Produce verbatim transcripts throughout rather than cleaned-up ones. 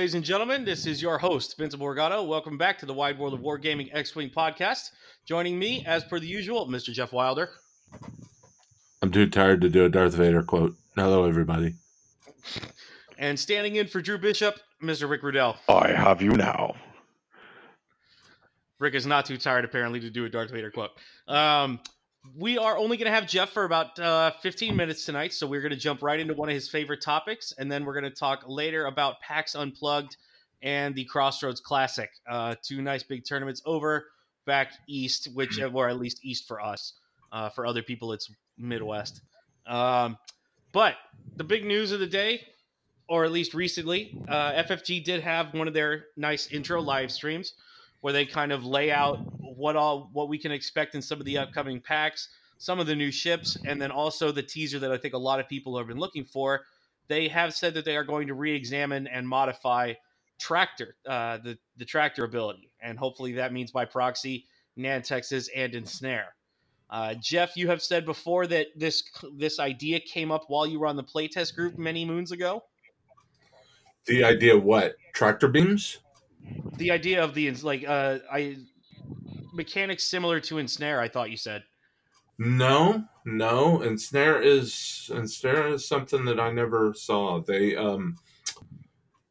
ladies and gentlemen. This is your host, Vincent Borgato. Welcome back to the Wide World of Wargaming X-Wing podcast. Joining me, as per the usual, Mister Jeff Wilder. I'm too tired to do a Darth Vader quote. Hello, everybody. And standing in for Drew Bishop, Mister Rick Rudell. I have you now. Rick is not too tired, apparently, to do a Darth Vader quote. Um, we are only going to have Jeff for about uh, fifteen minutes tonight, so we're going to jump right into one of his favorite topics, and then we're going to talk later about PAX Unplugged and the Crossroads Classic. Uh, two nice big tournaments over back east, which or at least east for us. Uh, for other people, it's Midwest. Um, but the big news of the day, or at least recently, uh, F F G did have one of their nice intro live streams where they kind of lay out what all what we can expect in some of the upcoming packs, some of the new ships, and then also the teaser that I think a lot of people have been looking for. They have said that they are going to re-examine and modify Tractor, uh, the, the Tractor ability, and hopefully that means by proxy Nantex's and Ensnare. Uh, Jeff, you have said before that this this idea came up while you were on the playtest group many moons ago. The idea of what? Tractor beams? The idea of the like uh, I mechanics similar to Ensnare, I thought you said. No, no, Ensnare is Ensnare is something that I never saw. They um,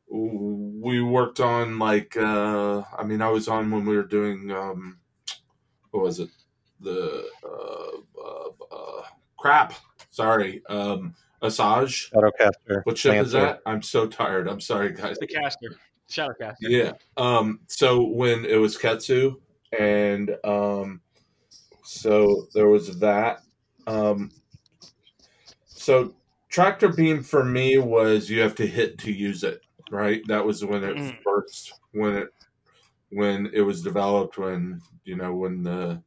we worked on like uh, I mean I was on when we were doing um, what was it? The uh, uh, uh, crap. Sorry, um, Asajj. Shadowcaster. What ship Lancer. Is that? I'm so tired. I'm sorry, guys. The caster, Shadowcaster. Yeah. Um. So when it was Ketsu, and um, so there was that. Um. So Tractor Beam for me was you have to hit to use it, right? That was when it mm. first when it when it was developed when you know when the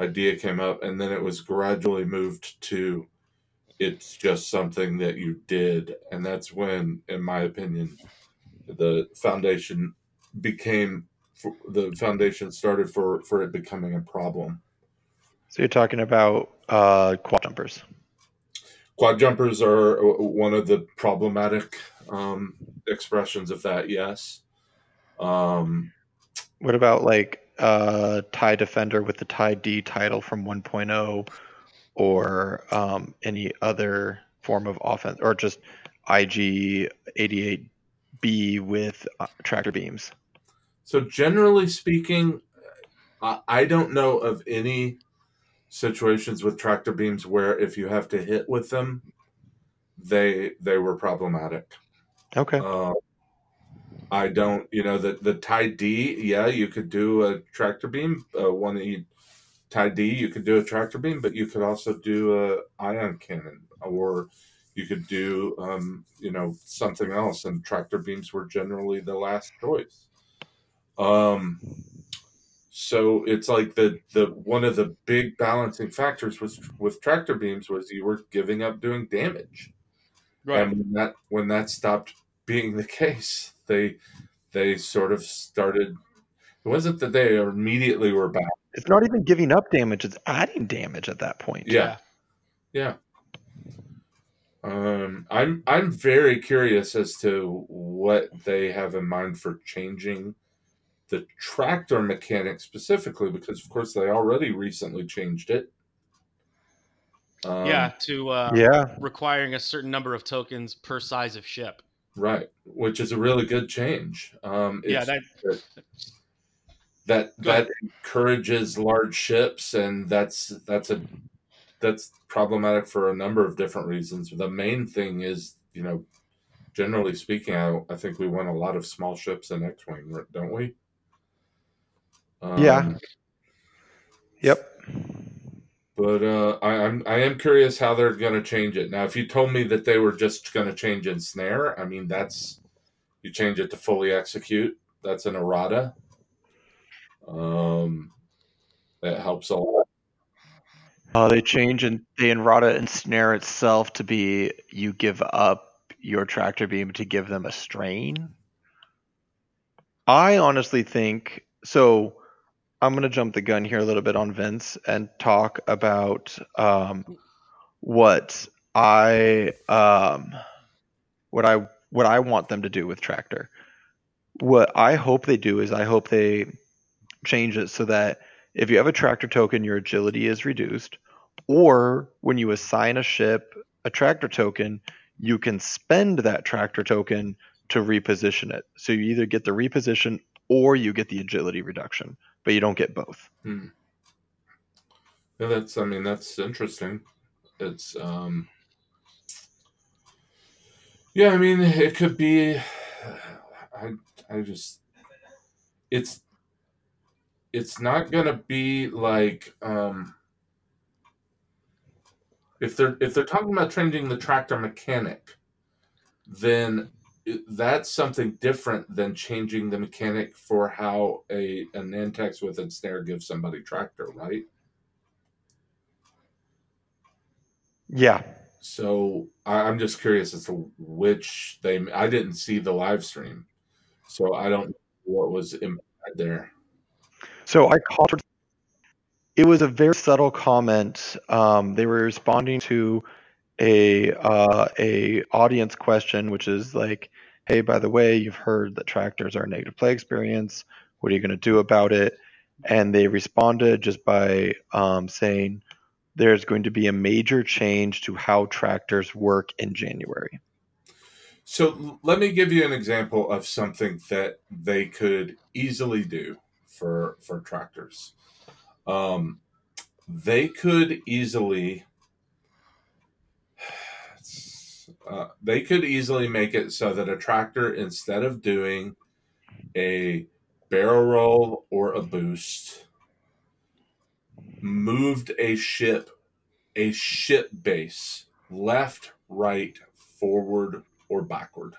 idea came up, and then it was gradually moved to it's just something that you did, and that's when, in my opinion, the foundation became the foundation started for for it becoming a problem. So you're talking about uh quad jumpers. Quad jumpers are one of the problematic um expressions of that. Yes. Um what about like Uh, TIE Defender with the TIE D title from one point oh, or um, any other form of offense, or just I G eighty-eight B with uh, tractor beams? So generally speaking, I, I don't know of any situations with tractor beams where if you have to hit with them, they they were problematic. Okay. Uh, I don't, you know, the, the TIE D, yeah, you could do a tractor beam, uh, one e TIE D, you could do a tractor beam, but you could also do a ion cannon, or you could do, um, you know, something else, and tractor beams were generally the last choice. Um, so it's like the, the one of the big balancing factors was with tractor beams was you were giving up doing damage. Right. And when that, when that stopped being the case, They, they sort of started. It wasn't that they immediately were back. It's not even giving up damage; it's adding damage at that point. Yeah, yeah. Um, I'm I'm very curious as to what they have in mind for changing the tractor mechanic specifically, because of course they already recently changed it. Um, yeah, to uh, yeah. requiring a certain number of tokens per size of ship. Right, which is a really good change. Um, yeah, that that, that encourages large ships, and that's that's a that's problematic for a number of different reasons. The main thing is, you know, generally speaking, I, I think we want a lot of small ships in X-Wing, don't we? Um, yeah. Yep. But uh, I, I'm I am curious how they're going to change it. Now, if you told me that they were just going to change Ensnare, I mean, that's you change it to fully execute. That's an errata. Um, that helps a lot. Uh, they change and they errata Ensnare itself to be you give up your tractor beam to give them a strain. I honestly think so. I'm going to jump the gun here a little bit on Vince and talk about um, what I um, what I what I want them to do with Tractor. what I hope they do is I hope they change it so that if you have a tractor token, your agility is reduced, or when you assign a ship a tractor token, you can spend that tractor token to reposition it. So you either get the reposition or you get the agility reduction, but you don't get both. Hmm. Yeah, that's, I mean, that's interesting. It's, um, yeah, I mean, it could be, I, I just, it's, it's not going to be like, um, if they're, if they're talking about changing the tractor mechanic, then it, that's something different than changing the mechanic for how a, a Nantex with Ensnare gives somebody tractor, right? Yeah. So I, I'm just curious as to which they, I didn't see the live stream, so I don't know what was implied there. So I called, it was a very subtle comment. Um, they were responding to a, uh, a audience question, which is like, hey, by the way, you've heard that tractors are a negative play experience. What are you going to do about it? And they responded just by um, saying, there's going to be a major change to how tractors work in January. So let me give you an example of something that they could easily do for, for tractors. Um, they could easily, uh, they could easily make it so that a tractor, instead of doing a barrel roll or a boost, moved a ship, a ship base, left, right, forward, or backward.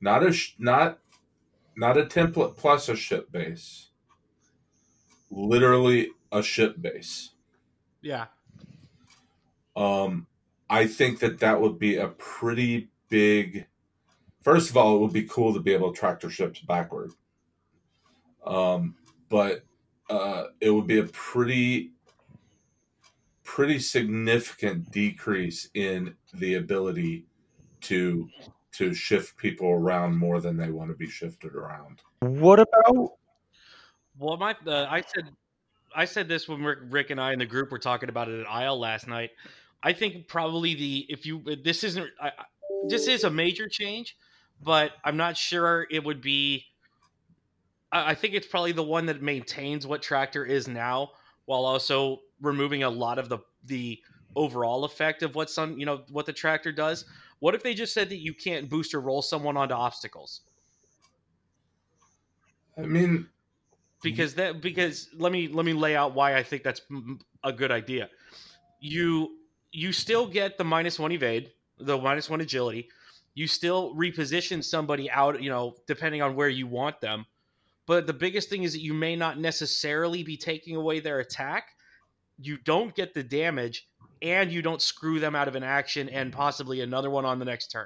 Not a sh- not not a template plus a ship base. Literally a ship base. Yeah. Um, I think that that would be a pretty big. First of all, it would be cool to be able to tractor ships backward. Um, but. Uh, it would be a pretty, pretty significant decrease in the ability to to shift people around more than they want to be shifted around. What about? Well, my uh, I said I said this when Rick, Rick and I in the group were talking about it at I S L last night. I think probably the if you this isn't I, this is a major change, but I'm not sure it would be. I think it's probably the one that maintains what tractor is now, while also removing a lot of the the overall effect of what some you know what the tractor does. What if they just said that you can't boost or roll someone onto obstacles? I mean, because that because let me let me lay out why I think that's a good idea. You you still get the minus one evade, the minus one agility. You still reposition somebody out, you know, depending on where you want them. But the biggest thing is that you may not necessarily be taking away their attack. You don't get the damage, and you don't screw them out of an action and possibly another one on the next turn.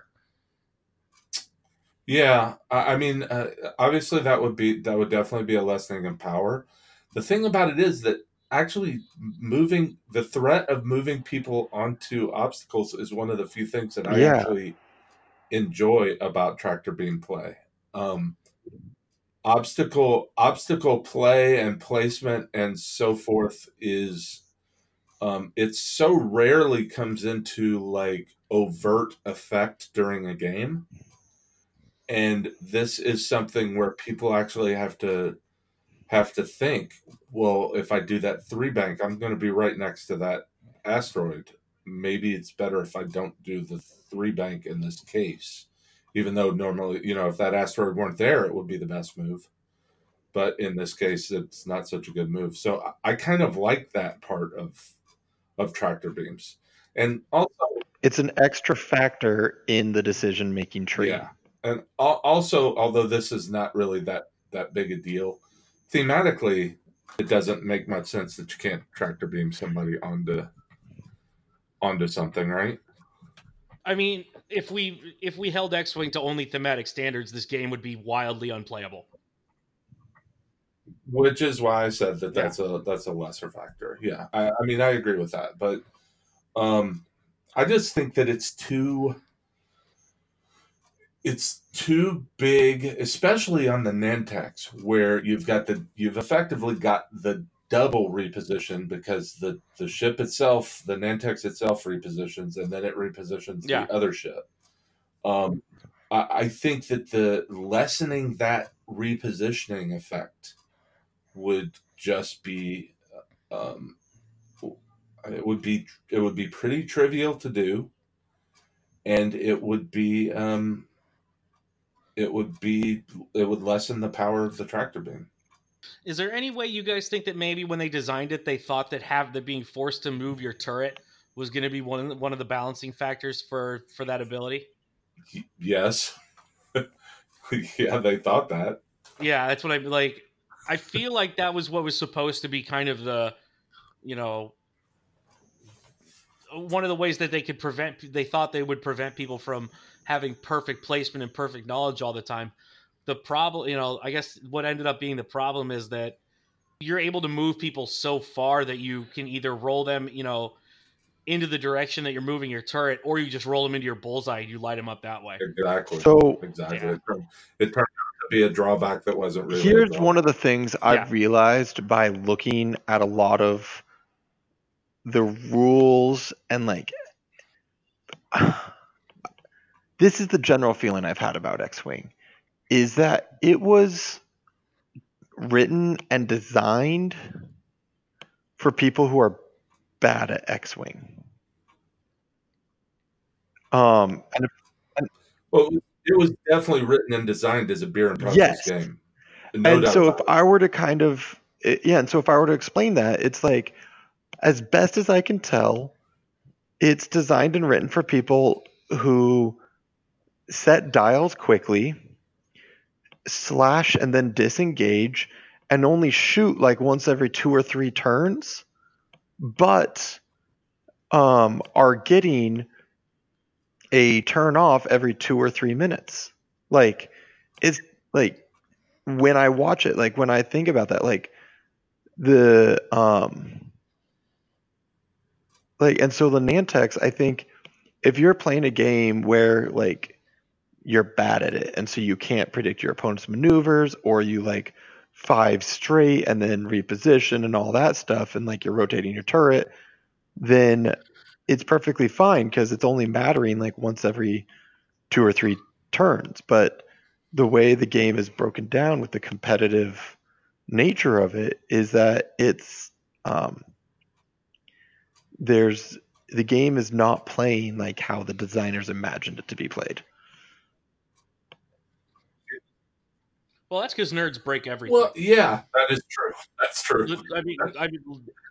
Yeah, I mean, uh, obviously that would be that would definitely be a lessening in power. The thing about it is that actually moving the threat of moving people onto obstacles is one of the few things that I yeah. actually enjoy about tractor beam play. Um, Obstacle, obstacle play and placement and so forth is, um, it so rarely comes into like overt effect during a game. And this is something where people actually have to have to think, well, if I do that three bank, I'm going to be right next to that asteroid. Maybe it's better if I don't do the three bank in this case. Even though normally, you know, if that asteroid weren't there, it would be the best move. But in this case, it's not such a good move. So I kind of like that part of of tractor beams. And also... it's an extra factor in the decision-making tree. Yeah. And also, although this is not really that, that big a deal, thematically, it doesn't make much sense that you can't tractor beam somebody onto onto something, right? I mean... If we if we held X-Wing to only thematic standards, this game would be wildly unplayable. Which is why I said that that's yeah. a that's a lesser factor. Yeah, I, I mean I agree with that, but um, I just think that it's too it's too big, especially on the Nantex, where you've got the you've effectively got the double reposition, because the, the ship itself, the Nantex itself, repositions, and then it repositions yeah. the other ship. Um, I, I think that the lessening that repositioning effect would just be, um, it would be it would be pretty trivial to do, and it would be um, it would be it would lessen the power of the tractor beam. Is there any way you guys think that maybe when they designed it, they thought that have the being forced to move your turret was going to be one of the, one of the balancing factors for, for that ability? Yes. Yeah, they thought that. Yeah, that's what I like. I feel like that was what was supposed to be kind of the, you know, one of the ways that they could prevent. They thought they would prevent people from having perfect placement and perfect knowledge all the time. The problem, you know, I guess what ended up being the problem is that you're able to move people so far that you can either roll them, you know, into the direction that you're moving your turret, or you just roll them into your bullseye and you light them up that way. Exactly. So exactly, yeah. it, turned, it turned out to be a drawback that wasn't really. Here's one of the things I've yeah. realized by looking at a lot of the rules, and like this is the general feeling I've had about X-Wing. Is that it was written and designed for people who are bad at X-Wing. Um, and, and, well, it was definitely written and designed as a beer and practice yes. game. No and doubt. So, if I were to kind of, yeah, and so if I were to explain that, it's like, as best as I can tell, it's designed and written for people who set dials quickly, slash and then disengage, and only shoot like once every two or three turns, but um, are getting a turn off every two or three minutes. Like, it's like when I watch it, like when I think about that, like the um, like, and so the Nantex, I think if you're playing a game where like you're bad at it, and so you can't predict your opponent's maneuvers, or you like five straight and then reposition and all that stuff, and like you're rotating your turret, then it's perfectly fine because it's only mattering like once every two or three turns. But the way the game is broken down with the competitive nature of it is that it's um, there's the game is not playing like how the designers imagined it to be played. Well, that's because nerds break everything. Well, yeah, that is true. That's true. I mean, I mean,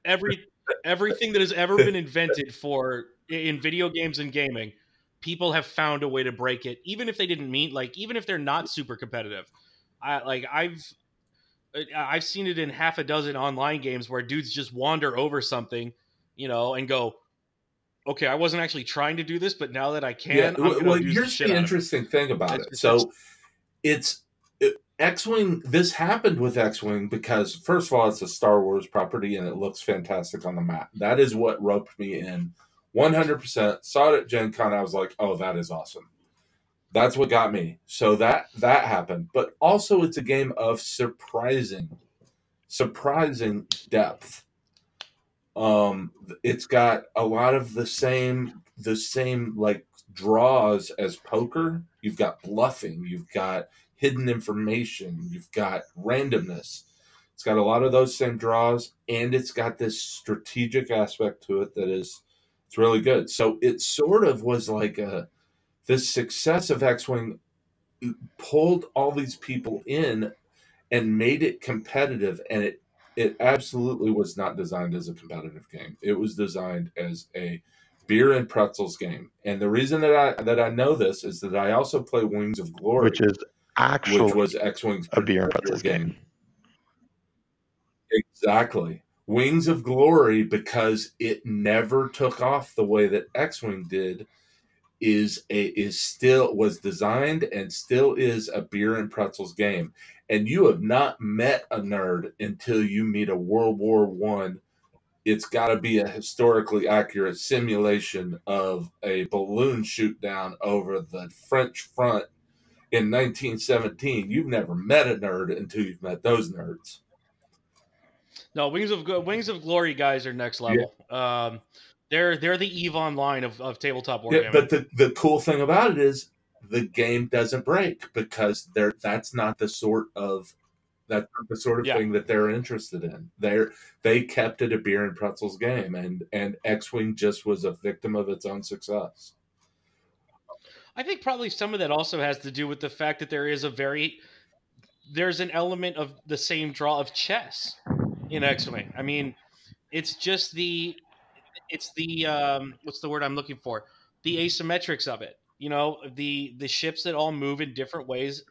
every everything that has ever been invented for in video games and gaming, people have found a way to break it, even if they didn't mean like, even if they're not super competitive. I like I've I've seen it in half a dozen online games where dudes just wander over something, you know, and go, "Okay, I wasn't actually trying to do this, but now that I can, yeah, I'm gonna well, do here's shit the interesting it. thing about it's, it. So it's." X-Wing, this happened with X-Wing because, first of all, it's a Star Wars property and it looks fantastic on the map. That is what roped me in one hundred percent. Saw it at Gen Con. I was like, oh, that is awesome. That's what got me. So that that happened. But also it's a game of surprising, surprising depth. Um, it's got a lot of the same, the same like draws as poker. You've got bluffing. You've got hidden information, you've got randomness. It's got a lot of those same draws, and it's got this strategic aspect to it that is, it's really good. So it sort of was like a, this success of X-Wing pulled all these people in and made it competitive, and it, it absolutely was not designed as a competitive game. It was designed as a beer and pretzels game. And the reason that I, that I know this is that I also play Wings of Glory, which is Actual which was X-Wing's a beer and pretzels game. game. Exactly. Wings of Glory, because it never took off the way that X-Wing did, is a is still was designed and still is a beer and pretzels game. And you have not met a nerd until you meet a World War One. It's got to be a historically accurate simulation of a balloon shoot down over the French front in nineteen seventeen, you've never met a nerd until you've met those nerds. No, Wings of Wings of Glory guys are next level. Yeah. Um, they're they're the EVE Online of, of tabletop wargaming. Yeah, but the, the cool thing about it is the game doesn't break because they're that's not the sort of that's not the sort of yeah. thing that they're interested in. They they kept it a beer and pretzels game, and and X-Wing just was a victim of its own success. I think probably some of that also has to do with the fact that there is a very there's an element of the same draw of chess in X-Wing. I mean, it's just the it's the um, what's the word I'm looking for? The asymmetrics of it. You know, the the ships that all move in different ways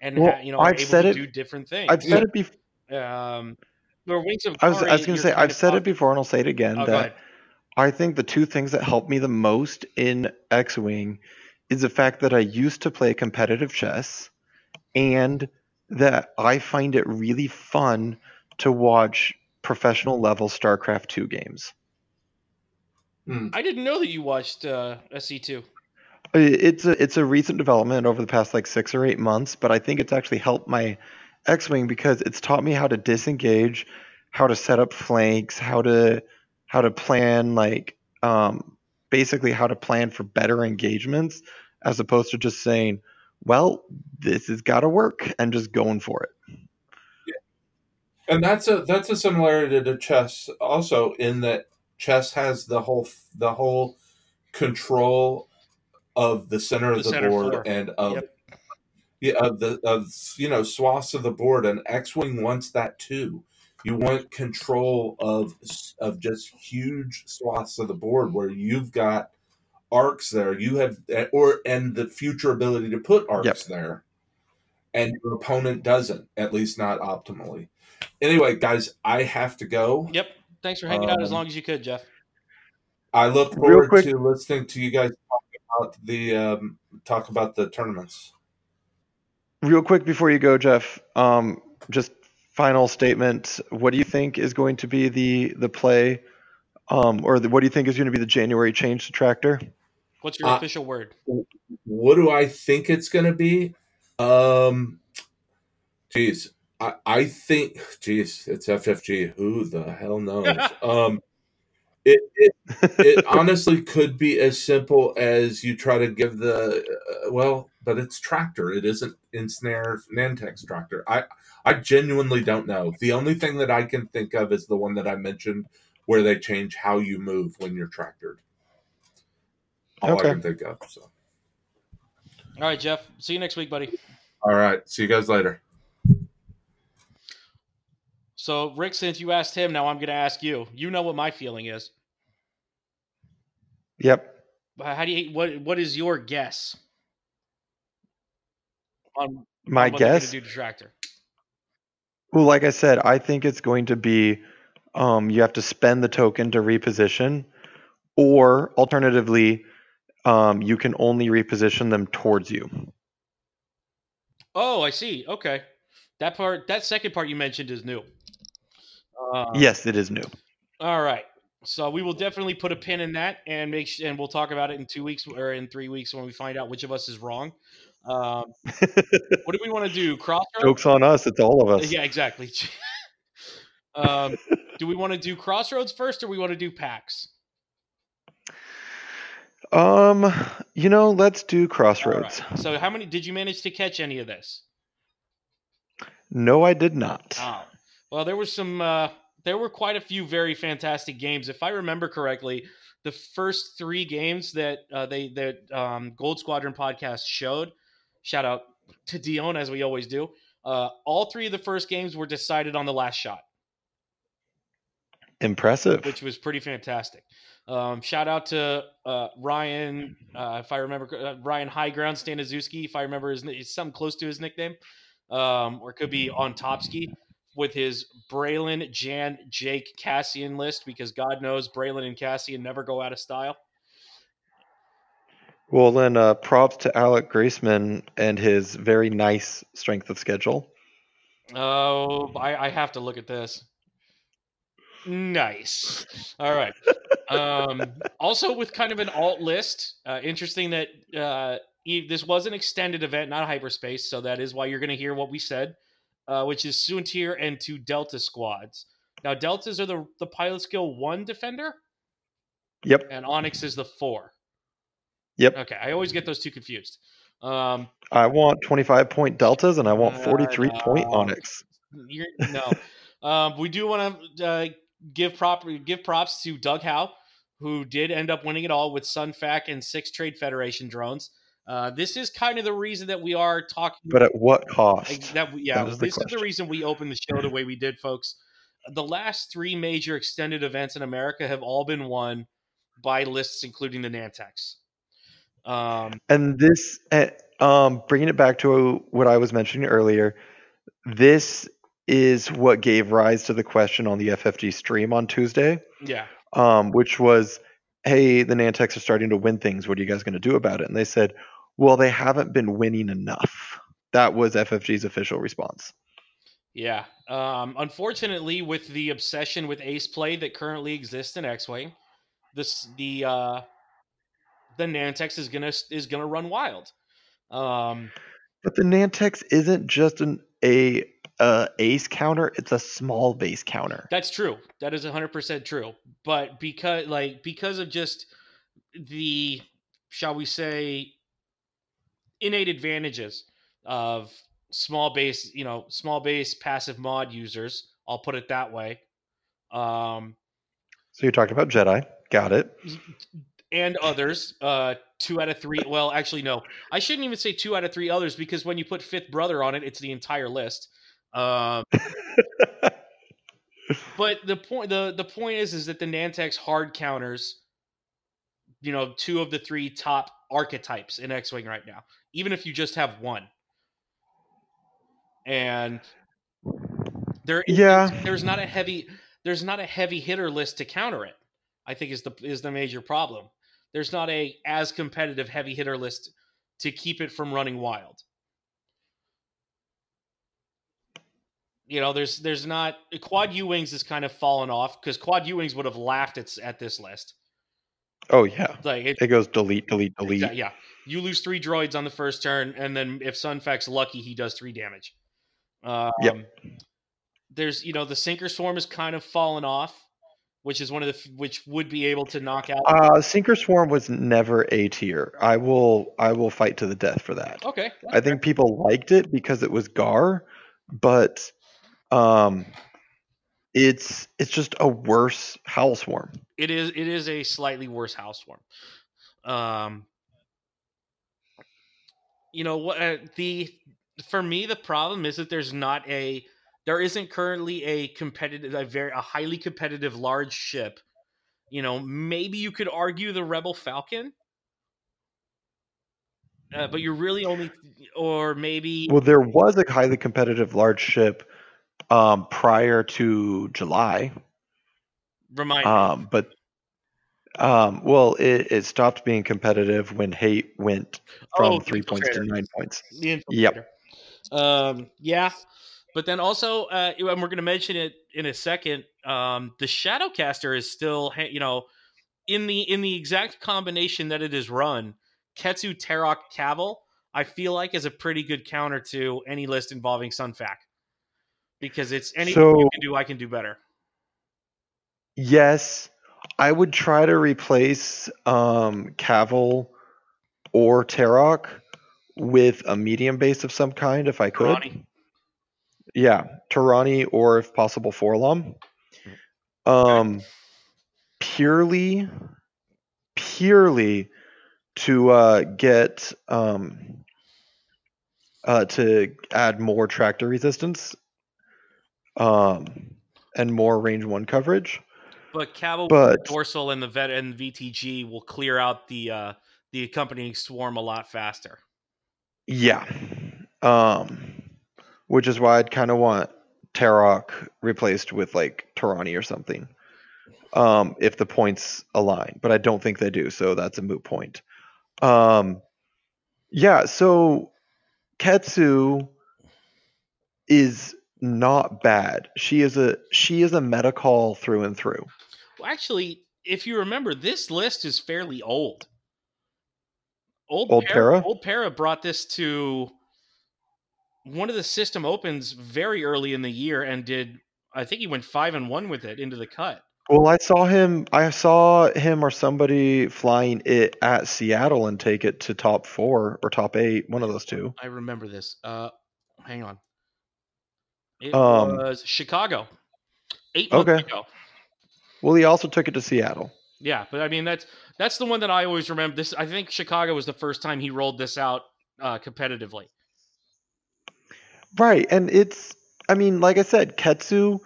and well, ha, you know I've able said to it, do different things. I've said it before. Um, Wings of Glory, I was, I was going to say I've said it before and I'll say it again oh, that I think the two things that helped me the most in X-Wing is the fact that I used to play competitive chess and that I find it really fun to watch professional level StarCraft two games. Hmm. I didn't know that you watched uh, S C two. It's a, it's a recent development over the past like six or eight months, but I think it's actually helped my X-Wing because it's taught me how to disengage, how to set up flanks, how to how to plan like um, basically how to plan for better engagements as opposed to just saying, well, this has got to work and just going for it. Yeah. And that's a that's a similarity to chess also in that chess has the whole the whole control of the center of the, the board floor. and of yep. yeah of the of you know swaths of the board, and X-Wing wants that too. You want control of of just huge swaths of the board where you've got arcs there. You have or and the future ability to put arcs yep. there, and your opponent doesn't, at least not optimally. Anyway, guys, I have to go. Yep. Thanks for hanging um, out as long as you could, Jeff. I look forward to listening to you guys talk about the um, talk about the tournaments. Real quick before you go, Jeff, um, just. Final statement. What do you think is going to be the the play, um, or the, what do you think is going to be the January change to Tractor? What's your uh, official word? What do I think it's going to be? Um, geez, I, I think, geez, it's F F G. Who the hell knows? um, it it, it honestly could be as simple as you try to give the uh, well, but it's Tractor. It isn't Ensnare Nantex Tractor. I. I genuinely don't know. The only thing that I can think of is the one that I mentioned where they change how you move when you're tractored. All okay. I can think of. So. All right, Jeff. See you next week, buddy. All right. See you guys later. So, Rick, since you asked him, now I'm going to ask you. You know what my feeling is. Yep. How do you, what, what is your guess? On My on what guess? They're going to do to Tractor? Well, like I said, I think it's going to be um, you have to spend the token to reposition, or alternatively, um, you can only reposition them towards you. Oh, I see. Okay. That part, that second part you mentioned is new. Uh, yes, it is new. All right. So we will definitely put a pin in that and make sure, and we'll talk about it in two weeks or in three weeks when we find out which of us is wrong. Um, what do we want to do? Crossroads? Joke's on us. It's all of us. Yeah, exactly. um, do we want to do Crossroads first or we want to do PAX? Um, you know, let's do Crossroads. Right. So how many, did you manage to catch any of this? No, I did not. Oh. Well, there was some, uh, there were quite a few very fantastic games. If I remember correctly, the first three games that uh, they, that um, Gold Squadron podcast showed, shout out to Dion, as we always do. Uh, all three of the first games were decided on the last shot. Impressive. Which was pretty fantastic. Um, shout out to uh, Ryan, uh, if I remember, uh, Ryan Highground Staniszewski, if I remember his name, it's something close to his nickname, um, or it could be on Topsky with his Braylon, Jan, Jake, Cassian list, because God knows Braylon and Cassian never go out of style. Well, then uh, props to Alec Graceman and his very nice strength of schedule. Oh, I, I have to look at this. Nice. All right. um, also with kind of an alt list. Uh, interesting that uh, this was an extended event, not hyperspace, so that is why you're going to hear what we said, uh, which is Soontir and two Delta squads. Now, Deltas are the, the pilot skill one defender? Yep. And Onyx is the four? Yep. Okay, I always get those two confused. Um, I want twenty-five point Deltas, and I want forty-three point uh, Onyx. You're, no. um, we do want to uh, give, prop, give props to Doug Howe, who did end up winning it all with SunFAC and six Trade Federation drones. Uh, this is kind of the reason that we are talking. But at what cost? That we, yeah, that this is the reason we opened the show the way we did, folks. The last three major extended events in America have all been won by lists, including the Nantex. Um, and this, um, bringing it back to what I was mentioning earlier, this is what gave rise to the question on the F F G stream on Tuesday. Yeah. Um, which was, hey, the Nantex are starting to win things. What are you guys going to do about it? And they said, well, they haven't been winning enough. That was F F G's official response. Yeah. Um, unfortunately, with the obsession with ace play that currently exists in X-Wing, this, the, uh, the Nantex is going to, is going to run wild. Um, but the Nantex isn't just an, a, Uh, ace counter, it's a small base counter. That's true. That is one hundred percent true. But because, like, because of just the, shall we say, innate advantages of small base, you know, small base passive mod users, I'll put it that way. Um, so you're talking about Jedi. Got it. And others. Uh, two out of three. Well, actually, no. I shouldn't even say two out of three others, because when you put Fifth Brother on it, it's the entire list. Um, but the point, the, the point is, is that the Nantex hard counters, you know, two of the three top archetypes in X-Wing right now, even if you just have one. And there, yeah, there's not a heavy, there's not a heavy hitter list to counter it, I think is the, is the major problem. There's not a, as competitive heavy hitter list to keep it from running wild. You know, there's there's not – Quad U-Wings has kind of fallen off, because Quad U-Wings would have laughed at, at this list. Oh, yeah. Like it, it goes delete, delete, delete. Exactly, yeah. You lose three droids on the first turn, and then if SunFAC's lucky, he does three damage. Um, yep. There's – you know, the Sinker Swarm has kind of fallen off, which is one of the – which would be able to knock out uh, – Sinker Swarm was never A tier. I will, I will fight to the death for that. Okay. I think fair. People liked it because it was G A R, but – Um, it's it's just a worse howl swarm. It is it is a slightly worse howl swarm. Um, you know what uh, the for me the problem is that there's not a there isn't currently a competitive a very a highly competitive large ship. You know, maybe you could argue the Rebel Falcon. Uh, but you're really only or maybe well there was a highly competitive large ship. Um, prior to July, remind um, me. But um, well, it, it stopped being competitive when hate went from oh, three points to nine points. Yep. Um, yeah, but then also, uh, and we're going to mention it in a second. Um, the Shadowcaster is still, you know, in the in the exact combination that it is run. Ketsu Tarok Cavill, I feel like, is a pretty good counter to any list involving SunFAC. Because it's anything so, you can do, I can do better. Yes, I would try to replace um, Cavill or Tarok with a medium base of some kind if I could. Tarani. Yeah, Tarani or if possible Forlom. Um, okay. Purely, purely to uh, get um, uh, to add more tractor resistance. Um, and more range one coverage. But Cavill, but, dorsal, and the vet and V T G will clear out the uh, the accompanying swarm a lot faster. Yeah, um, which is why I'd kind of want Tarok replaced with like Tarani or something, um, if the points align. But I don't think they do, so that's a moot point. Um, yeah. So Ketsu is. Not bad. She is a she is a meta call through and through. Well, actually, if you remember, this list is fairly old. Old, Old Para, Para? Old Para brought this to one of the system opens very early in the year and did, I think he went five and one with it into the cut. Well, I saw him, I saw him or somebody flying it at Seattle and take it to top four or top eight, one of those two. I remember this. Uh, hang on. It um, was Chicago. Eight months okay. ago. Well, he also took it to Seattle. Yeah, but I mean, that's that's the one that I always remember. This, I think Chicago was the first time he rolled this out uh, competitively. Right, and it's, I mean, like I said, Ketsu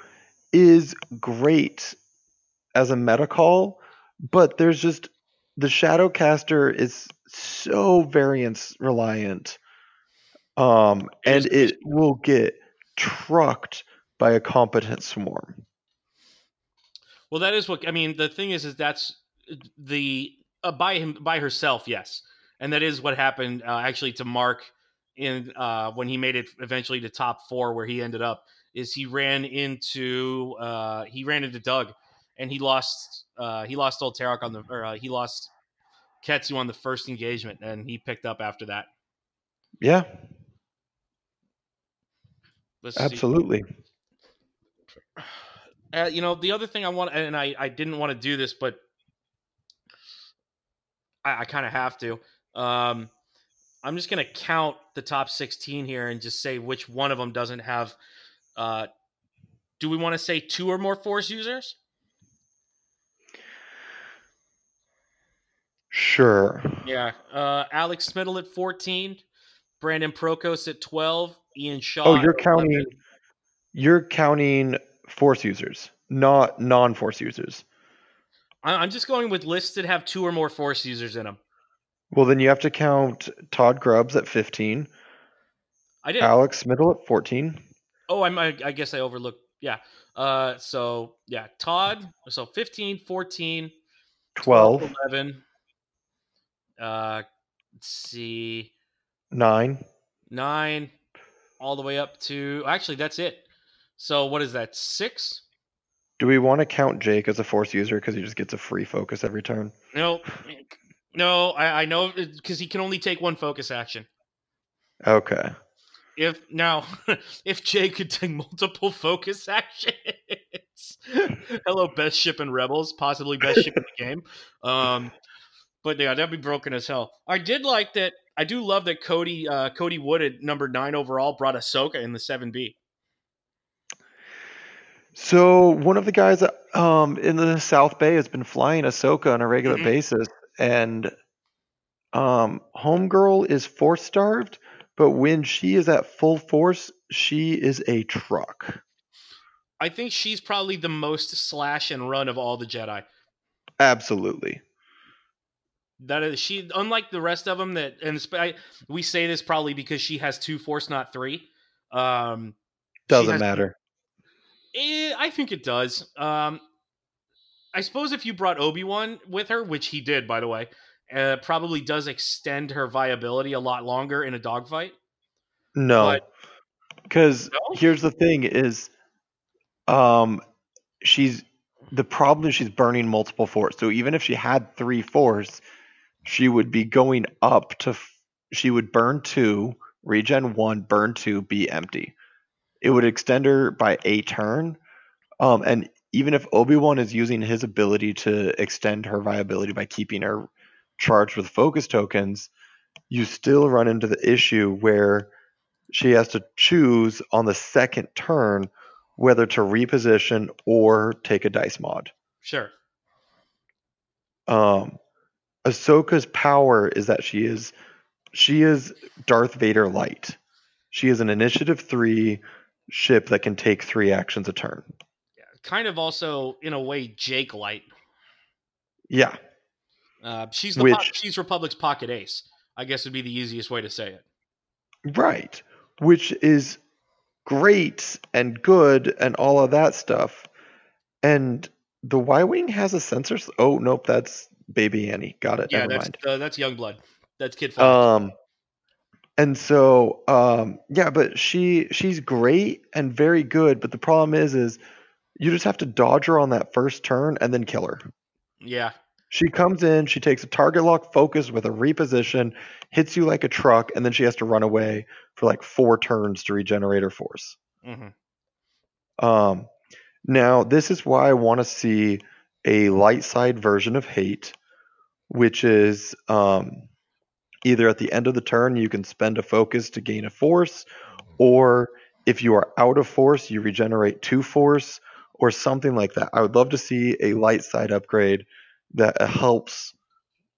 is great as a meta call, but there's just, the Shadowcaster is so variance reliant, um, and it will get trucked by a competent swarm. Well, that is what I mean. The thing is, is that's the uh, by him by herself, yes, and that is what happened uh, actually to Mark in uh, when he made it eventually to top four, where he ended up. Is he ran into uh, he ran into Doug, and he lost uh, he lost Old Tarok on the or uh, he lost Ketsu on the first engagement, and he picked up after that. Yeah, Let's absolutely. See. Uh, you know, the other thing I want, and I, I didn't want to do this, but I, I kind of have to. Um, I'm just going to count the top sixteen here and just say which one of them doesn't have. Uh, do we want to say two or more Force users? Sure. Yeah. Uh, Alex Smittle at fourteen, Brandon Prokos at twelve, Ian Shaw. Oh, you're counting. eleven. You're counting. Force users, not non-force users. I'm just going with lists that have two or more force users in them. Well, then you have to count Todd Grubbs at fifteen. I did. Alex Smittle at fourteen. Oh, I'm, I I guess I overlooked. Yeah. Uh. So, yeah. Todd. So, fifteen, fourteen. twelve. eleven. Uh, let's see. nine. nine. All the way up to... Actually, that's it. So what is that, six? Do we want to count Jake as a force user because he just gets a free focus every turn? No, no, I, I know because he can only take one focus action. Okay. If now, if Jake could take multiple focus actions, hello, best ship in Rebels, possibly best ship in the game. Um, but yeah, that'd be broken as hell. I did like that. I do love that Cody uh, Cody Wood at number nine overall brought Ahsoka in the seven B. So one of the guys um, in the South Bay has been flying Ahsoka on a regular mm-hmm. basis, and um, Homegirl is force starved, but when she is at full force, she is a truck. I think she's probably the most slash and run of all the Jedi. Absolutely. That is she, unlike the rest of them. That and I, we say this probably because she has two force, not three. Um, Doesn't has, matter. I think it does. Um, I suppose if you brought Obi-Wan with her, which he did, by the way, uh, probably does extend her viability a lot longer in a dogfight. No, because no? Here's the thing: is um, she's the problem is she's burning multiple force. So even if she had three force, she would be going up to. She would burn two, regen one, burn two, be empty. It would extend her by a turn. Um, and even if Obi-Wan is using his ability to extend her viability by keeping her charged with focus tokens, you still run into the issue where she has to choose on the second turn whether to reposition or take a dice mod. Sure. Um, Ahsoka's power is that she is, she is Darth Vader light. She is an initiative three ship that can take three actions a turn. Yeah, kind of also, in a way, Jake light. Yeah. Uh, she's the Which, po- she's Republic's pocket ace, I guess would be the easiest way to say it. Right. Which is great and good and all of that stuff. And the Y-Wing has a sensor. Oh, nope, that's Baby Annie. Got it. Yeah, Never that's, mind. Uh, that's Youngblood. That's Kid Flash. Um. And so, um, yeah, but she she's great and very good. But the problem is, is you just have to dodge her on that first turn and then kill her. Yeah. She comes in, she takes a target lock focus with a reposition, hits you like a truck, and then she has to run away for like four turns to regenerate her force. Mm-hmm. Um, now, this is why I want to see a light side version of hate, which is um, either at the end of the turn, you can spend a focus to gain a force, or if you are out of force, you regenerate two force or something like that. I would love to see a light side upgrade that helps.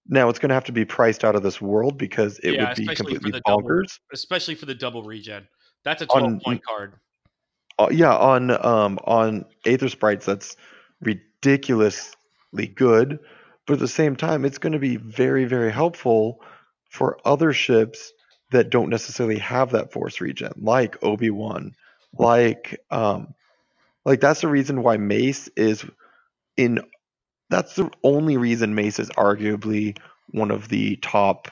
Now it's going to have to be priced out of this world because it yeah, would be completely bonkers. Double, especially for the double regen. That's a twelve on, point card. Uh, yeah. On, um, on Aether Sprites, that's ridiculously good. But at the same time, it's going to be very, very helpful for other ships that don't necessarily have that force regen, like Obi-Wan, like, um, like that's the reason why Mace is in. That's the only reason Mace is arguably one of the top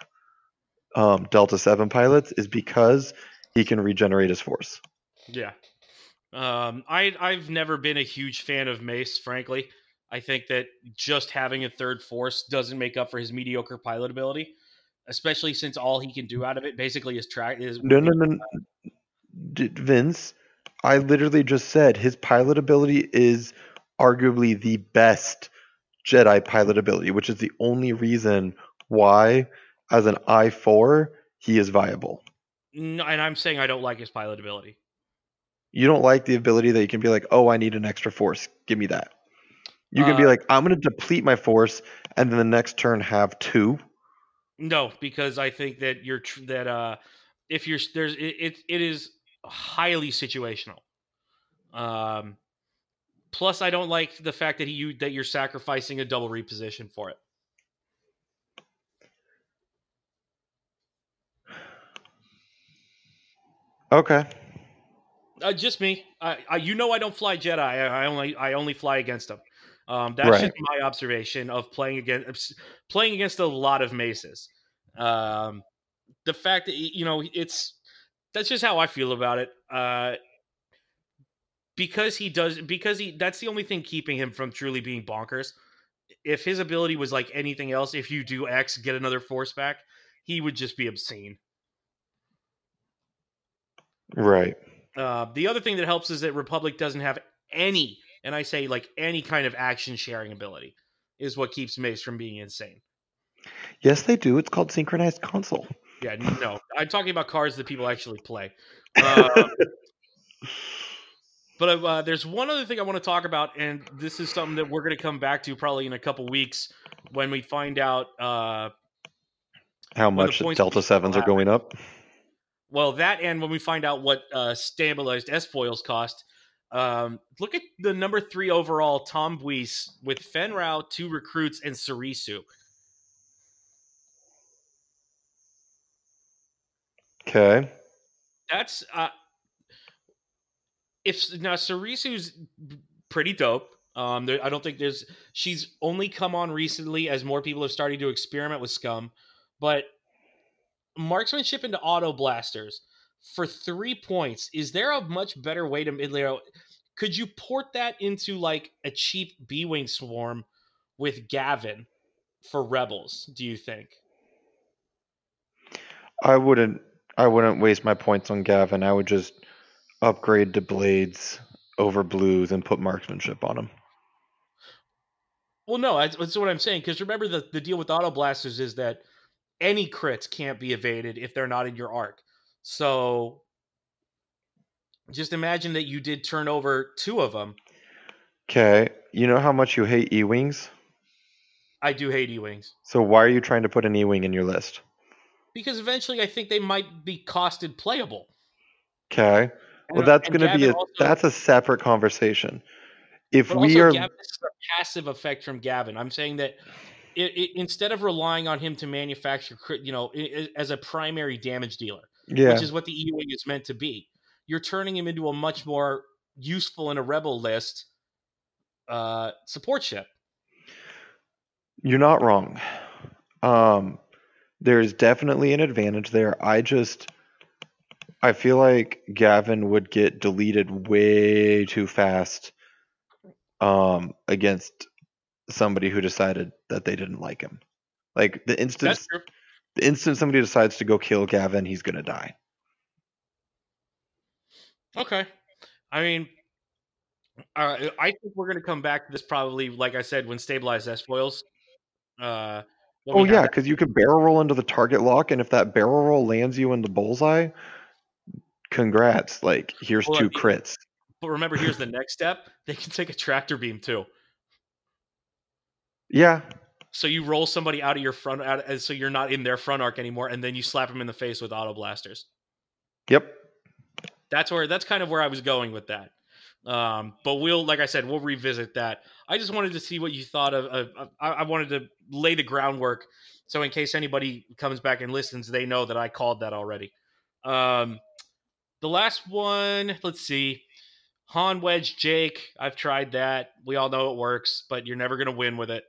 um, Delta seven pilots is because he can regenerate his force. Yeah. Um, I, I've never been a huge fan of Mace, frankly. I think that just having a third force doesn't make up for his mediocre pilot ability, especially since all he can do out of it basically is track. Is- no, no, no, no. Vince, I literally just said his pilot ability is arguably the best Jedi pilot ability, which is the only reason why, as an I four, he is viable. No, and I'm saying I don't like his pilot ability. You don't like the ability that you can be like, oh, I need an extra force. Give me that. You can uh, be like, I'm going to deplete my force, and then the next turn have two. No, because I think that you're tr- that uh, if you're there's it, it it is highly situational. Um. Plus, I don't like the fact that you that you're sacrificing a double reposition for it. Okay. Uh, just me. I, I, you know, I don't fly Jedi. I, I only I only fly against them. Um, that's right. Just my observation of playing against playing against a lot of Maces. Um, the fact that you know it's that's just how I feel about it. Uh, Because he does, because he, that's the only thing keeping him from truly being bonkers. If his ability was like anything else, if you do X, get another force back, he would just be obscene. Right. Uh, the other thing that helps is that Republic doesn't have any, and I say like any kind of action sharing ability is what keeps Mace from being insane. Yes, they do. It's called synchronized console. Yeah, no. I'm talking about cards that people actually play. Uh, But uh, there's one other thing I want to talk about, and this is something that we're going to come back to probably in a couple weeks when we find out uh, how much Delta sevens are going up. Well, that and when we find out what uh, stabilized S-foils cost. Um, look at the number three overall, Tom Buise, with Fen Rao, two recruits, and Sirisu. Okay. That's... Uh, If now Sarisu's pretty dope. Um, there, I don't think there's. She's only come on recently as more people have started to experiment with scum. But marksmanship into auto blasters for three points. Is there a much better way to mid layer? Could you port that into like a cheap B-wing swarm with Gavin for rebels? Do you think? I wouldn't. I wouldn't waste my points on Gavin. I would just upgrade to blades over blues and put marksmanship on them. Well, no, that's, that's what I'm saying. Because remember, the, the deal with auto blasters is that any crits can't be evaded if they're not in your arc. So just imagine that you did turn over two of them. Okay. You know how much you hate E-Wings? I do hate E-Wings. So why are you trying to put an E-Wing in your list? Because eventually I think they might be costed playable. Okay. Well, that's going to be a also, that's a separate conversation. If but we also, are Gavin, this is a passive effect from Gavin. I'm saying that it, it, instead of relying on him to manufacture, you know, it, it, as a primary damage dealer, yeah. which is what the E-Wing is meant to be, you're turning him into a much more useful in a rebel list uh, support ship. You're not wrong. Um, there is definitely an advantage there. I just. I feel like Gavin would get deleted way too fast um, against somebody who decided that they didn't like him. Like the instant the instant somebody decides to go kill Gavin, he's gonna die. Okay. I mean, uh, I think we're gonna come back to this probably, like I said, when Stabilize S foils. Uh, oh yeah, because you can barrel roll into the target lock, and if that barrel roll lands you in the bullseye, congrats! Like here's well, two I mean, crits. But remember, here's the next step: they can take a tractor beam too. Yeah. So you roll somebody out of your front, out, so you're not in their front arc anymore, and then you slap them in the face with auto blasters. Yep. That's where that's kind of where I was going with that. Um, but we'll, like I said, we'll revisit that. I just wanted to see what you thought of, of, of I, I wanted to lay the groundwork. So in case anybody comes back and listens, they know that I called that already. Um, the last one, let's see. Han Wedge Jake. I've tried that. We all know it works, but you're never going to win with it.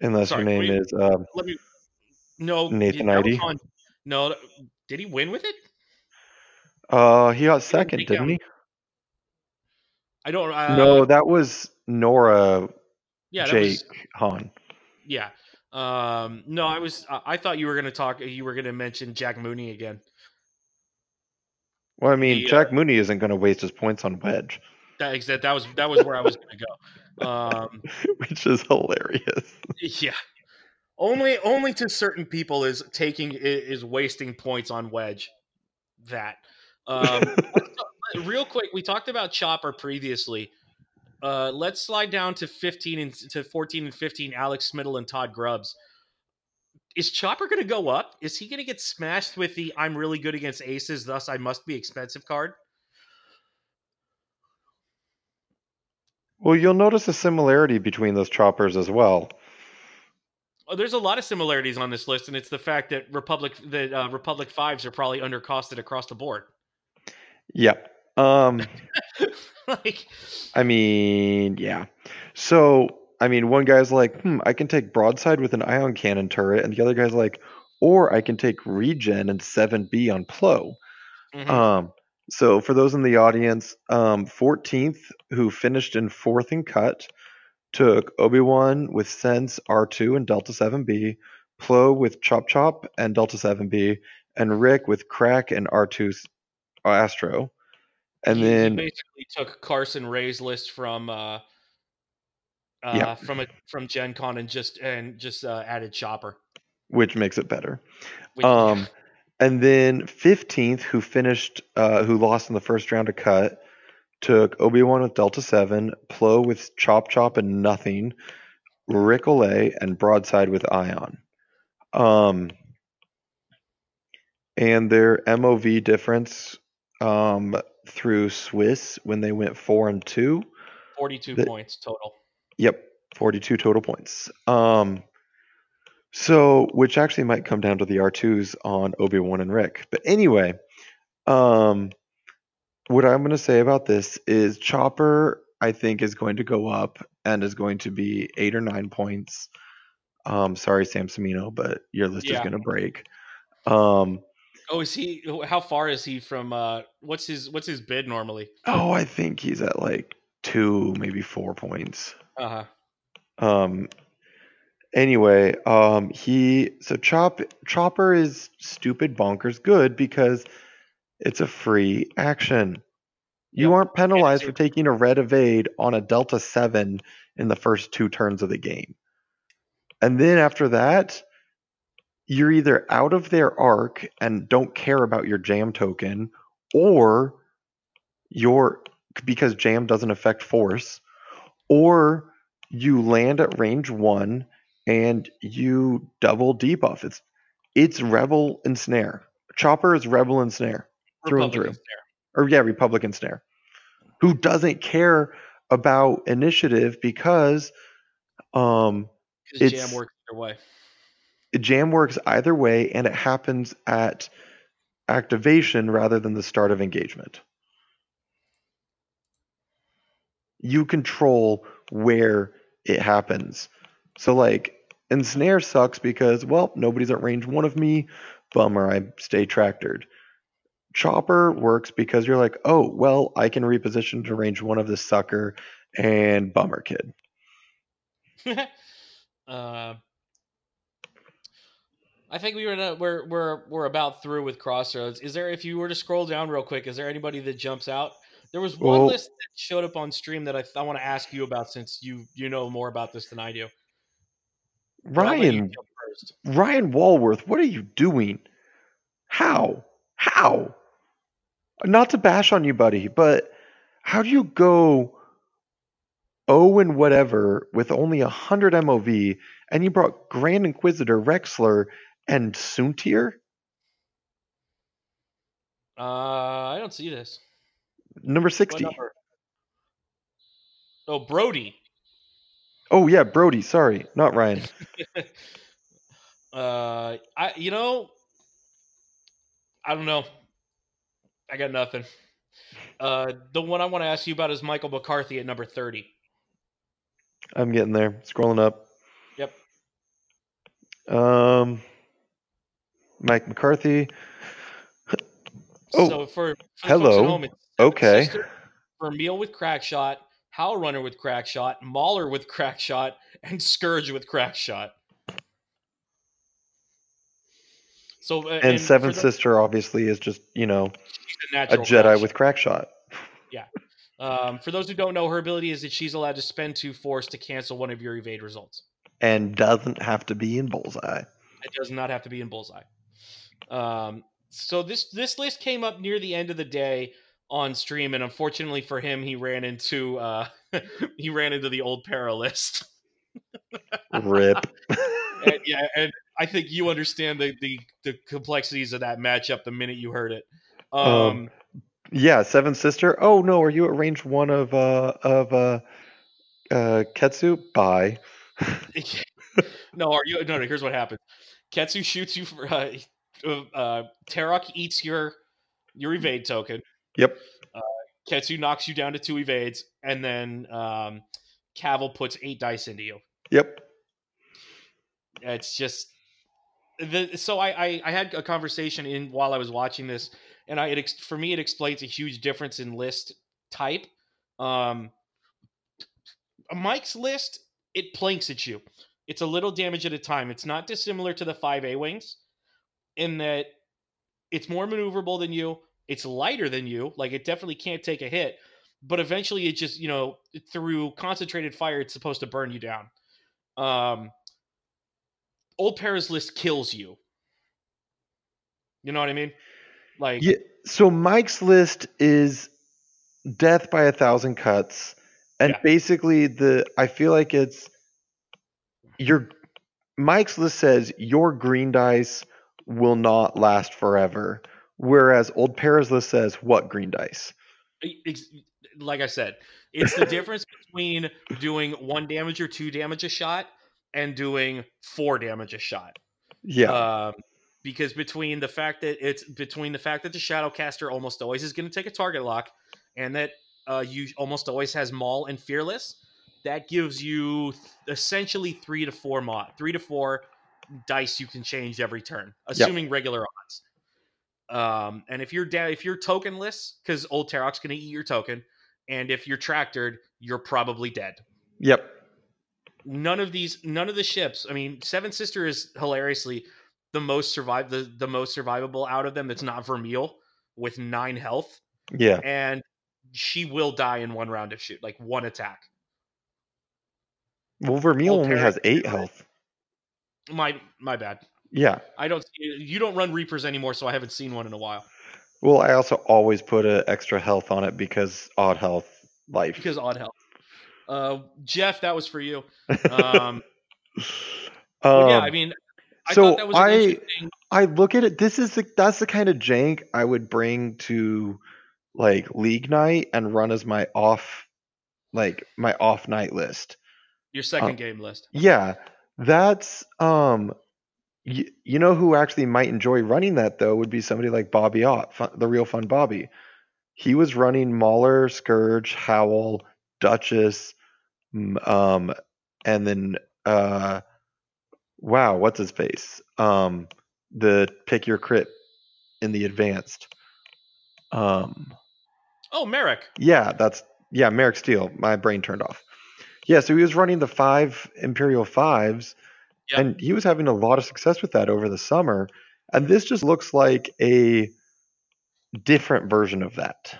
Unless Sorry, your name you, is, um, let me, no, Nathan Idy. No, did he win with it? Uh, he got second, he didn't, didn't he? I don't. Uh, no, that was Nora. Yeah, Jake was, Han. Yeah. Um. No, I was. I thought you were going to talk. You were going to mention Jack Mooney again. Well, I mean, the, Jack uh, Mooney isn't going to waste his points on Wedge. That that, that was that was where I was going to go. Um, which is hilarious. Yeah. Only only to certain people is taking is wasting points on Wedge. That. Um, real quick, we talked about Chopper previously. Uh, let's slide down to fifteen and to fourteen and fifteen. Alex Smittle and Todd Grubbs. Is Chopper going to go up? Is he going to get smashed with the "I'm really good against aces, thus I must be expensive" card? Well, you'll notice a similarity between those Choppers as well. Oh, there's a lot of similarities on this list, and it's the fact that Republic that uh, Republic fives are probably undercosted across the board. Yeah. Um, like, I mean, yeah. So, I mean, one guy's like, hmm, I can take broadside with an ion cannon turret, and the other guy's like, or I can take regen and seven B on Plo. Mm-hmm. Um, so, for those in the audience, um, fourteenth, who finished in fourth in cut, took Obi-Wan with Sense, R two, and Delta seven B, Plo with Chop Chop and Delta seven B, and Rick with Crack and R two Astro. And he, then he basically took Carson Ray's list from uh, uh, yeah. from a, from Gen Con and just and just uh, added Chopper, which makes it better. Which, um, and then fifteenth, who finished, uh, who lost in the first round of cut, took Obi-Wan with Delta seven, Plo with Chop Chop and nothing, Rick Olay, and broadside with Ion. Um, and their M O V difference um, through Swiss when they went four and two, forty-two that, points total. Yep, forty-two total points. Um, so which actually might come down to the R twos on Obi-Wan and Rick. But anyway, um. What I'm going to say about this is Chopper, I think, is going to go up and is going to be eight or nine points. Um, sorry, Sam Cimino, but your list yeah. is going to break. Um, oh, is he? How far is he from? Uh, what's his What's his bid normally? Oh, I think he's at like two, maybe four points. Uh huh. Um. Anyway, um, he so Chop Chopper is stupid bonkers good because it's a free action. You yep. aren't penalized for taking a red evade on a Delta seven in the first two turns of the game. And then after that, you're either out of their arc and don't care about your jam token, or your because jam doesn't affect force, or you land at range one and you double debuff. It's it's Rebel Ensnare. Chopper is Rebel Ensnare. Through Republican and through. Snare. Or yeah, Republican Snare. Who doesn't care about initiative because um it's, jam works either way. Jam works either way and it happens at activation rather than the start of engagement. You control where it happens. So like Ensnare sucks because well, nobody's at range one of me. Bummer, I stay tractored. Chopper works because you're like, oh, well, I can reposition to range one of this sucker and Bomber Kid. uh, I think we were to, we're we're we're about through with Crossroads. Is there, if you were to scroll down real quick, is there anybody that jumps out? There was one well, list that showed up on stream that I I want to ask you about, since you you know more about this than I do. Ryan Ryan Walworth, what are you doing? How? How? Not to bash on you, buddy, but how do you go oh and whatever with only one hundred M O V, and you brought Grand Inquisitor, Rexler, and Soontir? Uh, I don't see this. Number sixty. What number? Oh, Brody. Oh, yeah, Brody. Sorry, not Ryan. uh, I you know... I don't know. I got nothing. Uh, the one I want to ask you about is Michael McCarthy at number thirty. I'm getting there. Scrolling up. Yep. Um, Mike McCarthy. Oh, so for, for hello. Home, okay. Sister, Vermeil with Crackshot, Howl Runner with Crackshot, Mauler with Crackshot, and Scourge with Crackshot. So, uh, and, and Seventh Sister, the, obviously, is just, you know, a, a Jedi with Crackshot. Yeah. Um, for those who don't know, her ability is that she's allowed to spend two force to cancel one of your evade results. And doesn't have to be in Bullseye. It does not have to be in Bullseye. Um, so this, this list came up near the end of the day on stream, and unfortunately for him, he ran into uh, he ran into the old para list. Rip. and, yeah, and I think you understand the, the, the complexities of that matchup the minute you heard it. Um, um, yeah, Seventh Sister. Oh no, are you at range one of uh, of uh, uh, Ketsu? Bye. no, are you? No, no. Here's what happens: Ketsu shoots you for uh, uh, Tarok eats your your evade token. Yep. Uh, Ketsu knocks you down to two evades, and then um, Cavill puts eight dice into you. Yep. It's just the, so I, I, I had a conversation in while I was watching this, and I it, for me it explains a huge difference in list type. Um, Mike's list, it planks at you. It's a little damage at a time. It's not dissimilar to the five A wings in that it's more maneuverable than you. It's lighter than you. Like, it definitely can't take a hit, but eventually it just, you know, through concentrated fire, it's supposed to burn you down. Um, Old Paris list kills you. You know what I mean? Like, yeah, so Mike's list is death by a thousand cuts, and yeah. basically the I feel like it's your Mike's list says your green dice will not last forever, whereas Old Paris list says what green dice? It's, like I said, it's the difference between doing one damage or two damage a shot and doing four damage a shot. Yeah. Uh, because between the fact that it's between the fact that the Shadowcaster almost always is going to take a target lock, and that uh, you almost always has Maul and Fearless, that gives you th- essentially three to four mod, three to four dice you can change every turn, assuming yep. regular odds. Um, and if you're da- if you're tokenless, because Old Tarok's going to eat your token, and if you're tractored, you're probably dead. Yep. None of these, none of the ships. I mean, Seventh Sister is hilariously the most survive the, the most survivable out of them. That's not Vermeil with nine health. Yeah, and she will die in one round of shoot, like one attack. Well, Vermeil only has eight health. My my bad. Yeah, I don't. You don't run Reapers anymore, so I haven't seen one in a while. Well, I also always put an extra health on it because odd health life. Because odd health. Uh, Jeff, that was for you. Um, um yeah, I mean, I so thought that was I, interesting. I look at it. This is the, that's the kind of jank I would bring to like league night and run as my off, like my off night list. Your second um, game list. Yeah, that's um, y- you know who actually might enjoy running that though would be somebody like Bobby Ott, fun, the real fun Bobby. He was running Mauler, Scourge, Howl, Duchess, um, and then uh, wow, what's his face? Um, the pick your crit in the advanced. Um, oh, Merrick. Yeah, that's yeah, Merrick Steele. My brain turned off. Yeah, so he was running the five Imperial fives, yep. and he was having a lot of success with that over the summer. And this just looks like a different version of that.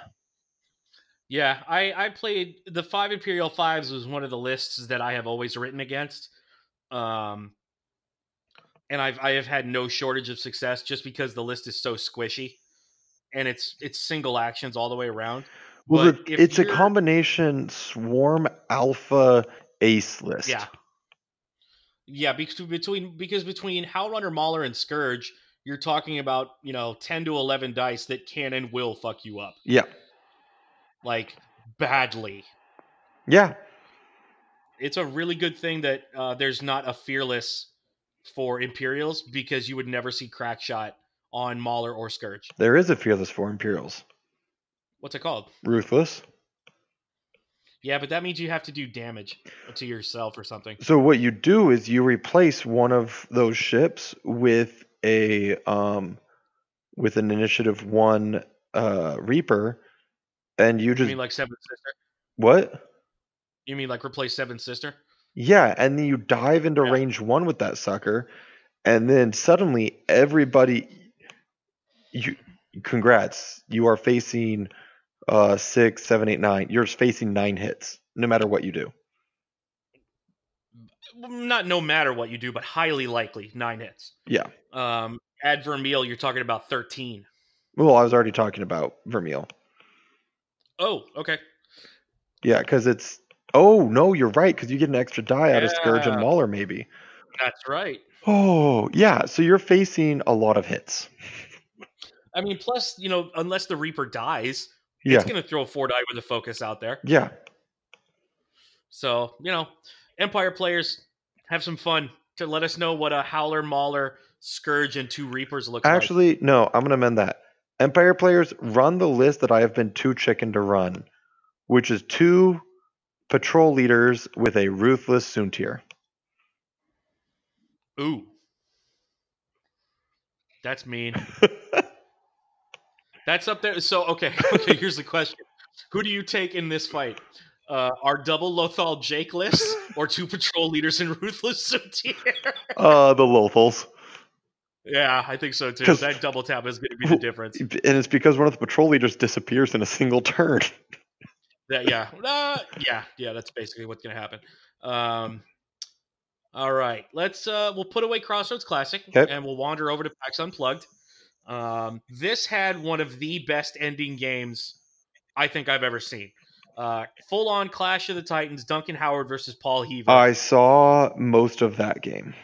Yeah, I, I played the five Imperial fives was one of the lists that I have always written against. Um, and I've, I have had no shortage of success just because the list is so squishy and it's, it's single actions all the way around. Well, the, it's a combination swarm alpha ace list. Yeah. Yeah. Because between, because between Howlrunner, Mauler and Scourge, you're talking about, you know, ten to eleven dice that can and will fuck you up. Yeah. Like badly. Yeah. It's a really good thing that uh, there's not a fearless for Imperials because you would never see crack shot on Mauler or Scourge. There is a fearless for Imperials. What's it called? Ruthless. Yeah, but that means you have to do damage to yourself or something. So what you do is you replace one of those ships with a um, with an initiative one uh, Reaper, and you just you mean like Seventh Sister. What? You mean like replace Seventh Sister? Yeah, and then you dive into yeah. range one with that sucker, and then suddenly everybody, you, congrats, you are facing uh, six, seven, eight, nine. You're facing nine hits, no matter what you do. Not no matter what you do, but highly likely nine hits. Yeah. Um, add Vermeil, you're talking about thirteen. Well, I was already talking about Vermeil. Oh, okay. Yeah, because it's... Oh, no, you're right, because you get an extra die yeah. out of Scourge and Mauler, maybe. That's right. Oh, yeah, so you're facing a lot of hits. I mean, plus, you know, unless the Reaper dies, yeah. it's going to throw four die with a focus out there. Yeah. So, you know, Empire players, have some fun to let us know what a Howler, Mauler, Scourge, and two Reapers look Actually, like. Actually, no, I'm going to amend that. Empire players, run the list that I have been too chicken to run, which is two... Patrol leaders with a ruthless Soontir. Ooh. That's mean. That's up there. So, okay. Okay, here's the question. Who do you take in this fight? Uh, our double Lothal Jake list or two patrol leaders and ruthless Soontir? uh, the Lothals. Yeah, I think so too. That double tap is going to be the difference. And it's because one of the patrol leaders disappears in a single turn. That, yeah, uh, yeah, yeah. That's basically what's going to happen. Um, all right, let's. Uh, we'll put away Crossroads Classic, okay. and we'll wander over to PAX Unplugged. Um, this had one of the best ending games I think I've ever seen. Uh, full-on Clash of the Titans: Duncan Howard versus Paul Heaver. I saw most of that game.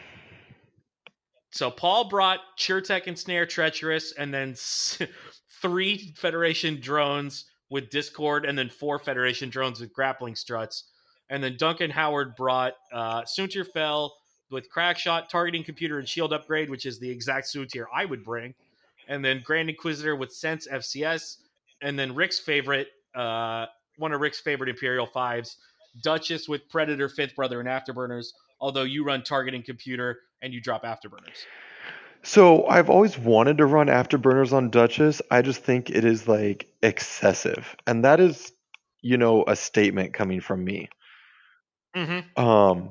So Paul brought CureTech and Snare Treacherous, and then three Federation drones with Discord, and then four Federation drones with grappling struts. And then Duncan Howard brought uh, Soontir Fell with Crackshot, Targeting Computer, and Shield Upgrade, which is the exact Soontir I would bring. And then Grand Inquisitor with Sense F C S. And then Rick's favorite, uh, one of Rick's favorite Imperial fives, Duchess with Predator, Fifth Brother, and Afterburners, although you run Targeting Computer and you drop Afterburners. So I've always wanted to run Afterburners on Duchess. I just think it is like excessive. And that is, you know, a statement coming from me. Mm-hmm. Um,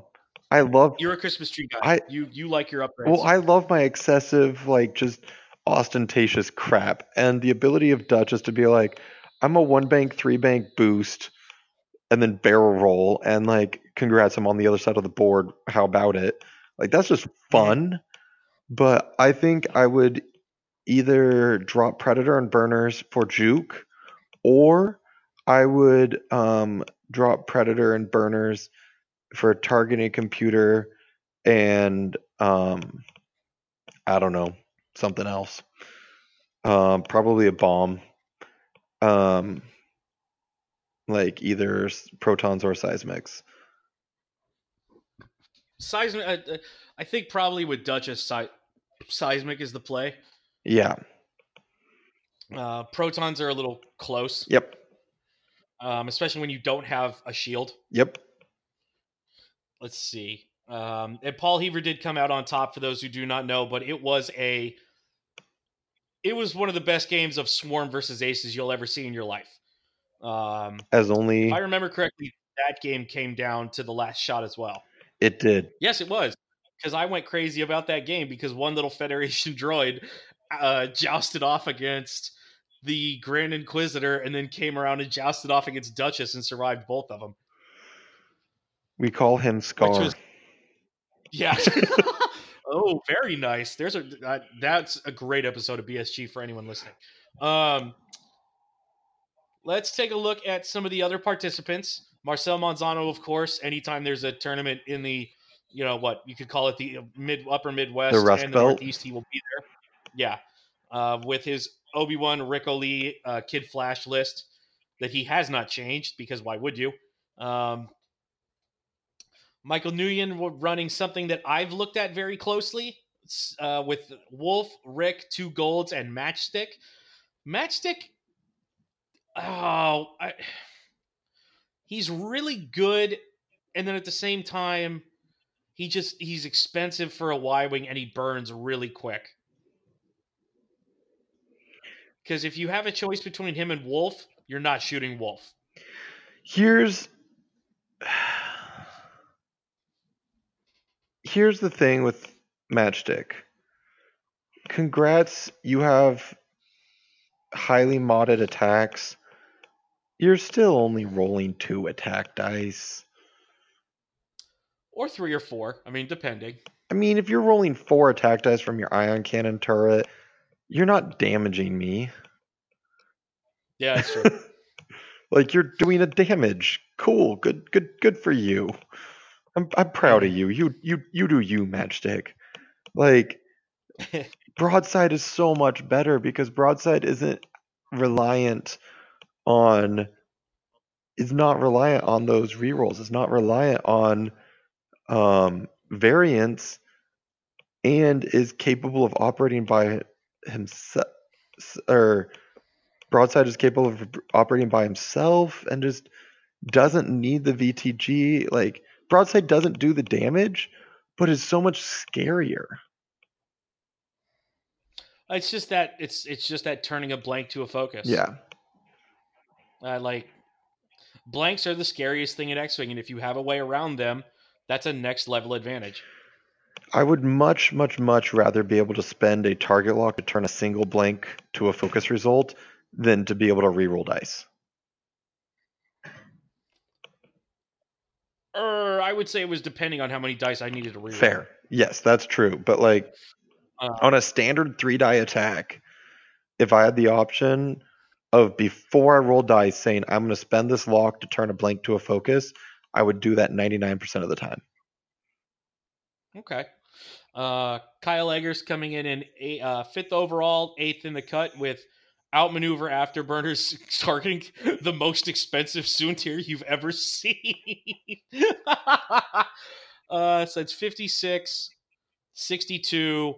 I love... You're a Christmas tree guy. I, you you like your upgrades. Well, I love my excessive, like, just ostentatious crap. And the ability of Duchess to be like, I'm a one bank, three bank boost, and then barrel roll. And like, congrats, I'm on the other side of the board. How about it? Like, that's just fun. Yeah. But I think I would either drop Predator and Burners for Juke, or I would um, drop Predator and Burners for Targeting Computer and, um, I don't know, something else. Um, probably a bomb. Um, like either Protons or Seismics. Seismic, I, I think probably with Duchess, Seismic. Seismic is the play. Yeah. Uh, protons are a little close. Yep. Um, especially when you don't have a shield. Yep. Let's see. Um, and Paul Heaver did come out on top for those who do not know, but it was a it was one of the best games of Swarm versus Aces you'll ever see in your life. Um, as only if I remember correctly, that game came down to the last shot as well. It did. Yes, it was. Because I went crazy about that game because one little Federation droid uh, jousted off against the Grand Inquisitor and then came around and jousted off against Duchess and survived both of them. We call him Scar. Was, yeah. Oh, very nice. There's a uh, that's a great episode of B S G for anyone listening. Um, let's take a look at some of the other participants. Marcel Manzano, of course. Anytime there's a tournament in the, you know what you could call it, the mid upper Midwest the Rust and the Belt. Northeast, he will be there. Yeah, uh, with his Obi-Wan, Rick O'Lee, uh, Kid Flash list that he has not changed because why would you? Um, Michael Nguyen running something that I've looked at very closely uh, with Wolf, Rick, two golds, and Matchstick. Matchstick, oh, I, he's really good, and then at the same time, he just he's expensive for a Y-Wing, and he burns really quick. Because if you have a choice between him and Wolf, you're not shooting Wolf. Here's... Here's the thing with Matchstick. Congrats, you have highly modded attacks. You're still only rolling two attack dice. Or three or four. I mean, depending. I mean, if you're rolling four attack dice from your ion cannon turret, you're not damaging me. Yeah, that's true. Like, you're doing a damage. Cool. Good, good, good for you. I'm I'm proud of you. You you you do you, Matchstick. Like, broadside is so much better because broadside isn't reliant on is not reliant on those rerolls. It's not reliant on um, variance, and is capable of operating by himself. Or broadside is capable of operating by himself and just doesn't need the V T G. Like. Broadside doesn't do the damage, but is so much scarier. It's just that it's it's just that turning a blank to a focus. Yeah. Uh, like blanks are the scariest thing in X-Wing, and if you have a way around them, that's a next level advantage. I would much, much, much rather be able to spend a target lock to turn a single blank to a focus result than to be able to reroll dice. Or I would say it was depending on how many dice I needed to reroll. Fair. Yes, that's true. But like uh, on a standard three die attack, if I had the option of before I roll dice saying I'm going to spend this lock to turn a blank to a focus, I would do that ninety-nine percent of the time. Okay. Uh, Kyle Eggers coming in in a, uh, fifth overall, eighth in the cut with outmaneuver afterburners targeting the most expensive Soontir you've ever seen. uh, so it's fifty-six, sixty-two,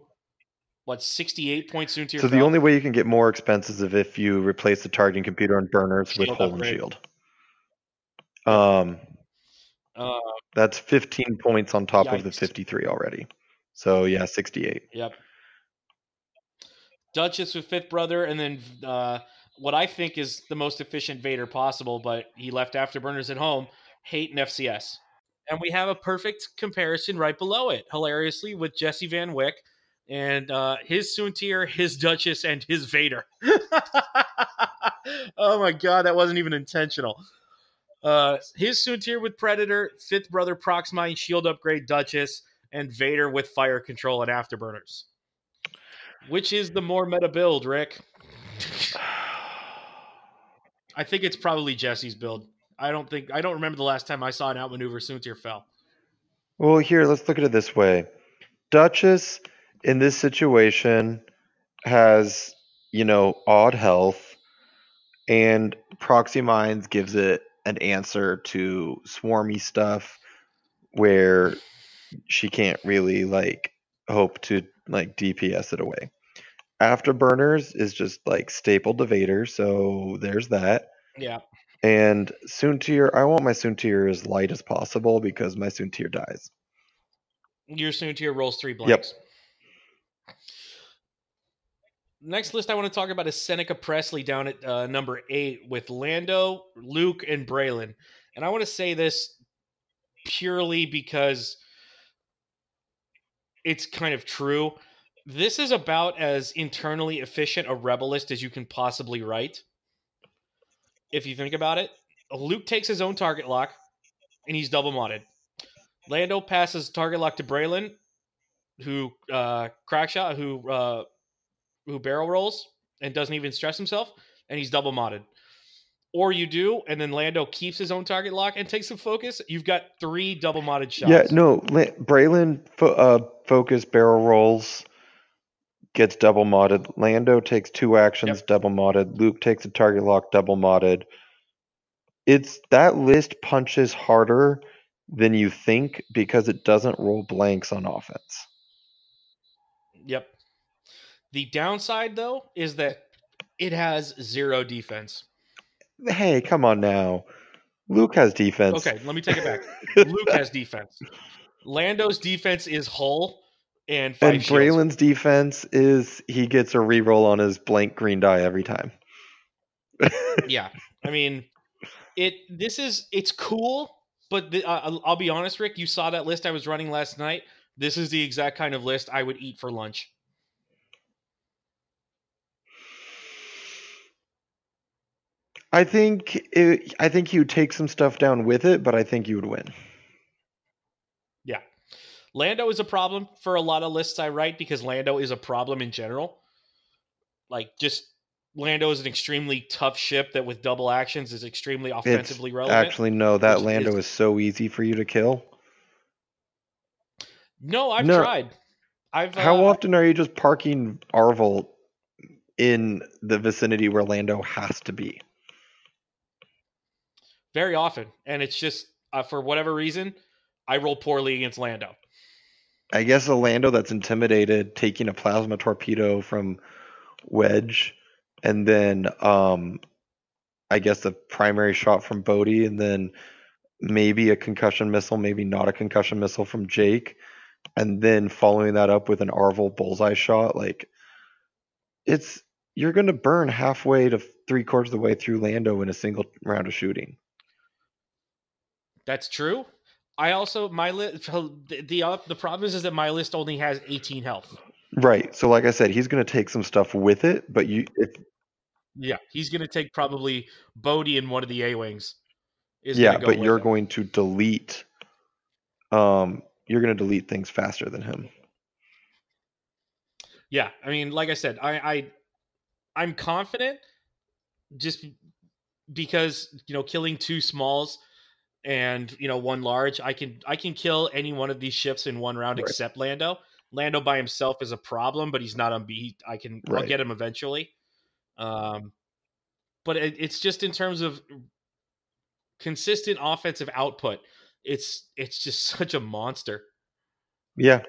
what, sixty-eight point Soontir. So the only way you can get more expensive is if you replace the targeting computer on burners with hole and shield. Um, uh, that's fifteen points on top yikes. Of the fifty-three already. So yeah, sixty-eight. Yep. Duchess with Fifth Brother, and then uh, what I think is the most efficient Vader possible, but he left Afterburners at home, Hate and F C S. And we have a perfect comparison right below it, hilariously, with Jesse Van Wyck and uh, his Soontir, his Duchess, and his Vader. Oh my god, that wasn't even intentional. Uh, his Soontir with Predator, Fifth Brother Proxmine, Shield Upgrade, Duchess, and Vader with Fire Control and Afterburners. Which is the more meta build, Rick? I think it's probably Jesse's build. I don't think I don't remember the last time I saw an outmaneuver Soontir fell. Well, here, let's look at it this way. Duchess in this situation has, you know, odd health, and Proxy Minds gives it an answer to swarmy stuff where she can't really like hope to like D P S it away. Afterburners is just like stapled to Vader, so there's that. Yeah. And Soontir, I want my Soontir as light as possible because my Soontir dies. Your Soontir rolls three blanks. Yep. Next list I want to talk about is Seneca Presley down at uh, number eight with Lando, Luke, and Braylon. And I want to say this purely because it's kind of true. This is about as internally efficient a rebel list as you can possibly write. If you think about it, Luke takes his own target lock, and he's double modded. Lando passes target lock to Braylon, who uh, crackshot, who uh, who barrel rolls and doesn't even stress himself, and he's double modded. Or you do, and then Lando keeps his own target lock and takes some focus. You've got three double modded shots. Yeah, no, La- Braylon fo- uh, focus barrel rolls, gets double modded. Lando takes two actions, yep. double modded. Luke takes a target lock, double modded. It's that list punches harder than you think because it doesn't roll blanks on offense. Yep. The downside, though, is that it has zero defense. Hey, come on now. Luke has defense. Okay, let me take it back. Luke has defense. Lando's defense is hull and five And Braylon's shields. Defense is he gets a reroll on his blank green die every time. Yeah, I mean, it. This is it's cool, but the, uh, I'll be honest, Rick. You saw that list I was running last night. This is the exact kind of list I would eat for lunch. I think it, I think you take some stuff down with it, but I think you would win. Yeah. Lando is a problem for a lot of lists I write because Lando is a problem in general. Like, just Lando is an extremely tough ship that with double actions is extremely offensively it's relevant. Actually, no, that Lando is, is so easy for you to kill. No, I've no. tried. I've. How uh, often are you just parking Arvolt in the vicinity where Lando has to be? Very often, and it's just, uh, for whatever reason, I roll poorly against Lando. I guess a Lando that's intimidated taking a plasma torpedo from Wedge, and then um, I guess the primary shot from Bodhi, and then maybe a concussion missile, maybe not a concussion missile from Jake, and then following that up with an Arvil bullseye shot. Like, it's you're going to burn halfway to three quarters of the way through Lando in a single round of shooting. That's true. I also my list the the, uh, the problem is, is that my list only has eighteen health. Right. So like I said, he's going to take some stuff with it, but you if yeah, he's going to take probably Bodhi and one of the A-wings. Is yeah, go but you're him. going to delete. Um, you're going to delete things faster than him. Yeah, I mean, like I said, I, I I'm confident just because you know killing two smalls. And you know, one large, I can I can kill any one of these ships in one round right. except Lando. Lando by himself is a problem, but he's not unbeat. I can right. I'll get him eventually. Um, but it, it's just in terms of consistent offensive output, it's it's just such a monster. Yeah,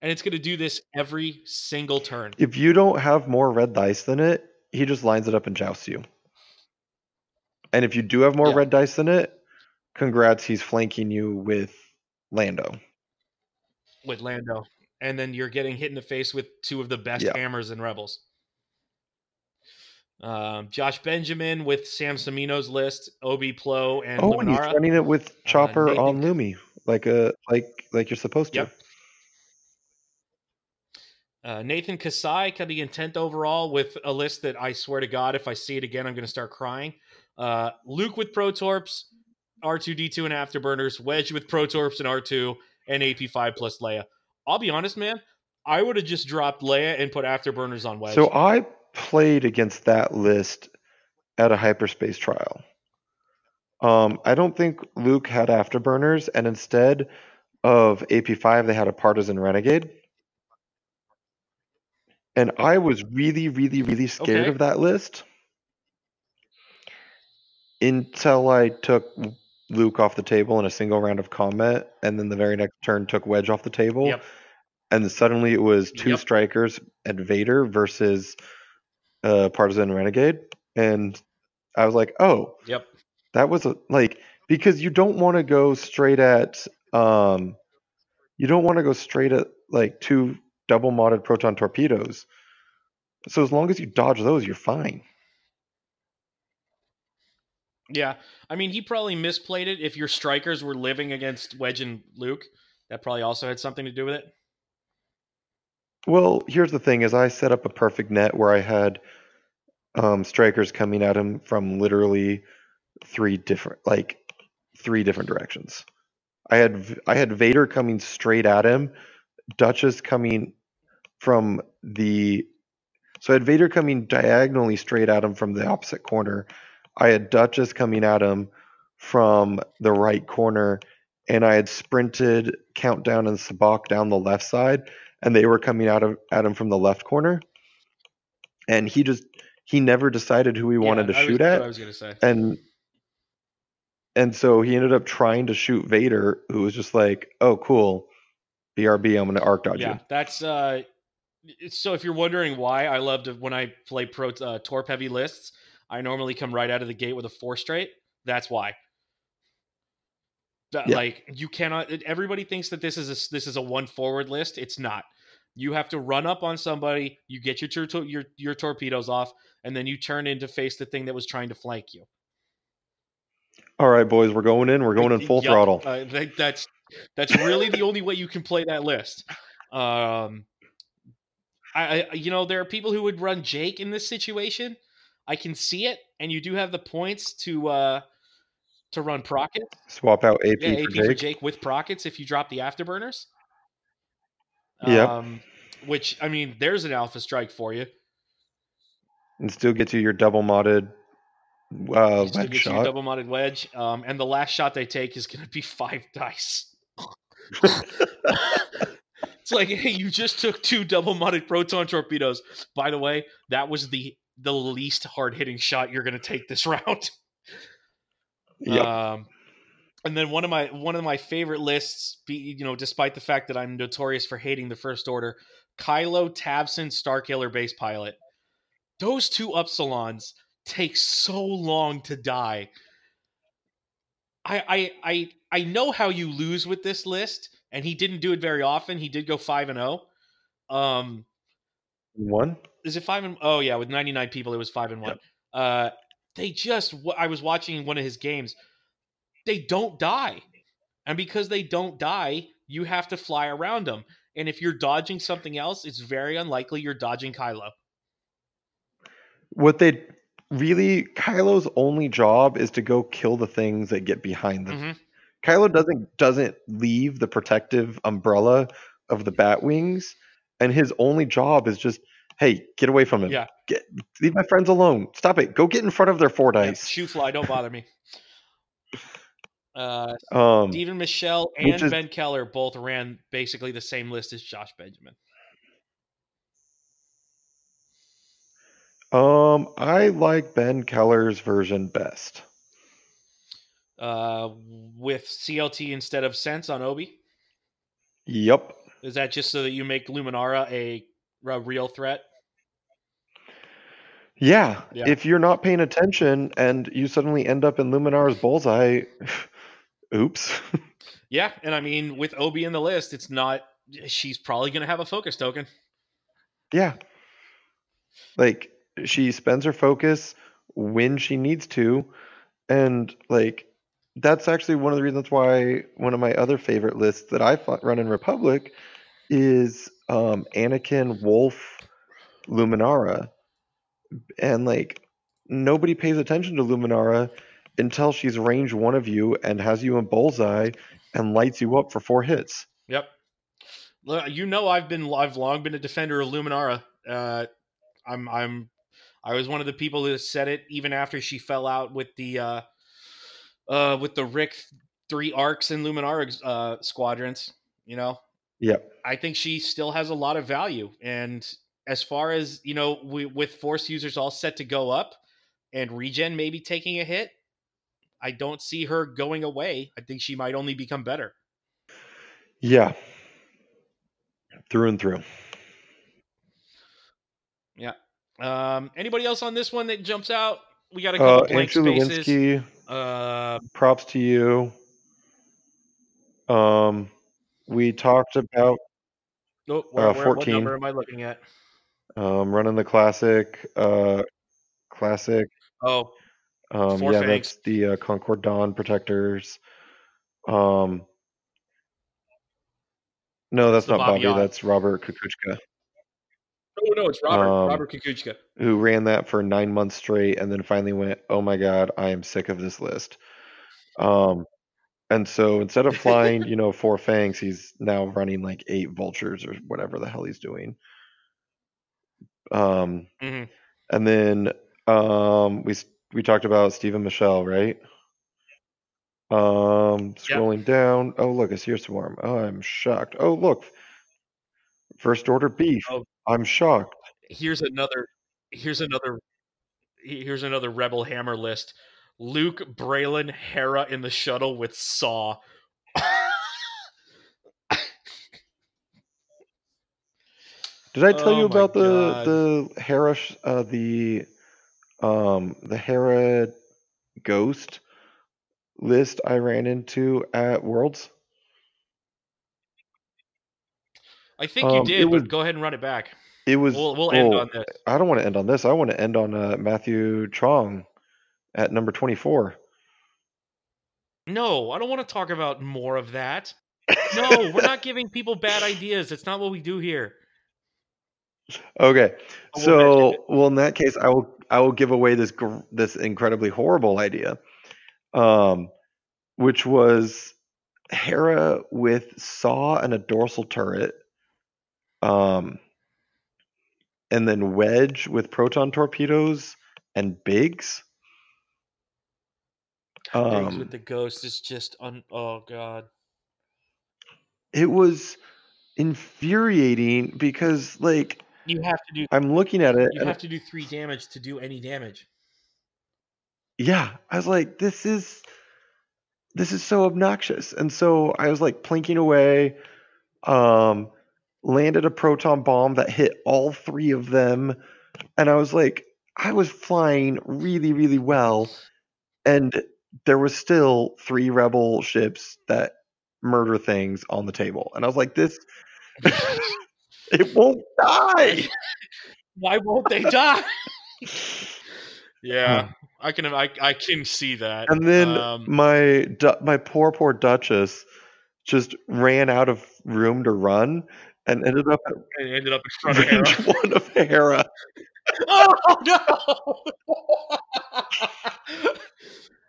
and it's going to do this every single turn. If you don't have more red dice than it, he just lines it up and jousts you. And if you do have more yeah. red dice than it. Congrats, he's flanking you with Lando. With Lando. And then you're getting hit in the face with two of the best yeah. hammers in Rebels. Um, Josh Benjamin with Sam Semino's list, Obi Plo, and Oh, Luminara. And he's running it with Chopper uh, on Lumi, like a like like you're supposed to. Yep. Uh, Nathan Kasai coming in tenth overall with a list that I swear to God, if I see it again, I'm going to start crying. Uh, Luke with Protorps. R two D two and Afterburners, Wedge with Protorps and R two, and A P five plus Leia. I'll be honest, man. I would have just dropped Leia and put Afterburners on Wedge. So I played against that list at a hyperspace trial. Um, I don't think Luke had Afterburners, and instead of A P five, they had a Partisan Renegade. And I was really, really, really scared okay. of that list until I took Luke off the table in a single round of combat, and then the very next turn took Wedge off the table, yep. and suddenly it was two yep. strikers at Vader versus uh, Partisan Renegade, and I was like, oh, yep, that was a, like because you don't want to go straight at, um, you don't want to go straight at like two double modded proton torpedoes, So as long as you dodge those, you're fine. Yeah. I mean, he probably misplayed it. If your strikers were living against Wedge and Luke, that probably also had something to do with it. Well, here's the thing is I set up a perfect net where I had um, strikers coming at him from literally three different, like three different directions. I had, I had Vader coming straight at him, Duchess coming from the, so I had Vader coming diagonally straight at him from the opposite corner. I had Duchess coming at him from the right corner, and I had sprinted Countdown and Sabacc down the left side, and they were coming out of at him from the left corner. And he just he never decided who he yeah, wanted to I shoot was, at. That's what I was gonna say. And and so he ended up trying to shoot Vader, who was just like, "Oh, cool, B R B, I'm gonna arc dodge yeah, you." Yeah, that's uh. So if you're wondering why I love to when I play pro uh, torp heavy lists. I normally come right out of the gate with a four straight. That's why. Yeah. Like you cannot. Everybody thinks that this is a, this is a one forward list. It's not. You have to run up on somebody. You get your your your, your torpedoes off, and then you turn in to face the thing that was trying to flank you. All right, boys, we're going in. We're going in full yep. throttle. Uh, that, that's that's really the only way you can play that list. Um, I, I you know there are people who would run Jake in this situation. I can see it, and you do have the points to uh, to run Prockets. Swap out A P, yeah, for, A P Jake. for Jake with Prockets if you drop the afterburners. Yeah. Um, which, I mean, there's an alpha strike for you. And still get you your double-modded uh, wedge get shot. You your double-modded wedge. Um, and the last shot they take is going to be five dice. It's like, hey, you just took two double-modded proton torpedoes. By the way, that was the... the least hard-hitting shot you're going to take this round. Yep. Um, and then one of my, one of my favorite lists, be, you know, despite the fact that I'm notorious for hating the First Order, Kylo, Tabson, Starkiller, Base Pilot. Those two Upsilons take so long to die. I, I, I, I know how you lose with this list, and he didn't do it very often. He did go five and oh. Um, One? Is it five and... Oh, yeah, with ninety-nine people, it was five and one. Yep. Uh, they just... I was watching one of his games. They don't die. And because they don't die, you have to fly around them. And if you're dodging something else, it's very unlikely you're dodging Kylo. What they... Really, Kylo's only job is to go kill the things that get behind them. Mm-hmm. Kylo doesn't doesn't leave the protective umbrella of the Batwings, and his only job is just... Hey, get away from him. Yeah. Get, leave my friends alone. Stop it. Go get in front of their four dice. Yeah, shoe fly. Don't bother me. Uh, um, Stephen Michelle and is, Ben Keller both ran basically the same list as Josh Benjamin. Um, I like Ben Keller's version best. Uh, with C L T instead of Sense on Obi? Yep. Is that just so that you make Luminara a... a real threat? Yeah. yeah. If you're not paying attention and you suddenly end up in Luminara's bullseye, oops. Yeah. And I mean, with Obi in the list, it's not, she's probably going to have a focus token. Yeah. Like, she spends her focus when she needs to. And, like, that's actually one of the reasons why one of my other favorite lists that I run in Republic is um Anakin, Wolf, Luminara, and like nobody pays attention to Luminara until she's range one of you and has you in bullseye and lights you up for four hits. Yep. You know, I've been I've long been a defender of Luminara. Uh, I'm I'm I was one of the people who said it even after she fell out with the uh, uh with the Rick three arcs in Luminara uh, squadrons. You know. Yeah, I think she still has a lot of value. And as far as, you know, we, with Force users all set to go up and regen maybe taking a hit, I don't see her going away. I think she might only become better. Yeah. Through and through. Yeah. Um, anybody else on this one that jumps out? We got a couple uh, blank Andrew spaces. Lewinsky, uh, props to you. Um... We talked about oh, where, uh, fourteen. Where, what number am I looking at? Um, running the classic, uh, classic. Oh, um, yeah, fangs. That's the uh, Concord Dawn protectors. Um, no, that's the not Bobby. Bobby that's Robert Kukuchka. Oh no, it's Robert. Um, Robert Kukuchka, who ran that for nine months straight, and then finally went, "Oh my God, I am sick of this list." Um, and so instead of flying, you know, four fangs, he's now running like eight vultures or whatever the hell he's doing. Um, mm-hmm. and then um, we we talked about Stephen Michelle, right? Um, scrolling yep. down. Oh, look, a Seer Swarm. Oh, I'm shocked. Oh, look, First Order Beef. Oh, I'm shocked. Here's another. Here's another. Here's another Rebel Hammer list. Luke, Braylon, Hera in the shuttle with Saw. Did I tell oh you about the God. the Hera uh, the um the Hera ghost list I ran into at Worlds? I think um, you did. But was, go ahead and run it back. It was. We'll, we'll oh, end on this. I don't want to end on this. I want to end on uh, Matthew Chong at number twenty-four. No, I don't want to talk about more of that. No, we're not giving people bad ideas. It's not what we do here. Okay, so well, in that case, I will I will give away this gr- this incredibly horrible idea, um, which was Hera with Saw and a dorsal turret, um, and then Wedge with proton torpedoes and Biggs. Um, Biggs with the ghost is just un- oh god. It was infuriating because like. You have to do. I'm looking at it. You have to do three damage to do any damage. Yeah, I was like, this is, this is so obnoxious, and so I was like plinking away, um, landed a proton bomb that hit all three of them, and I was like, I was flying really, really well, and there was still three rebel ships that murder things on the table, and I was like, this. It won't die. Why won't they die? Yeah, I can. I, I can see that. And then um, my my poor poor Duchess just ran out of room to run and ended up and ended up in front of Hera. One of Hera. Oh no!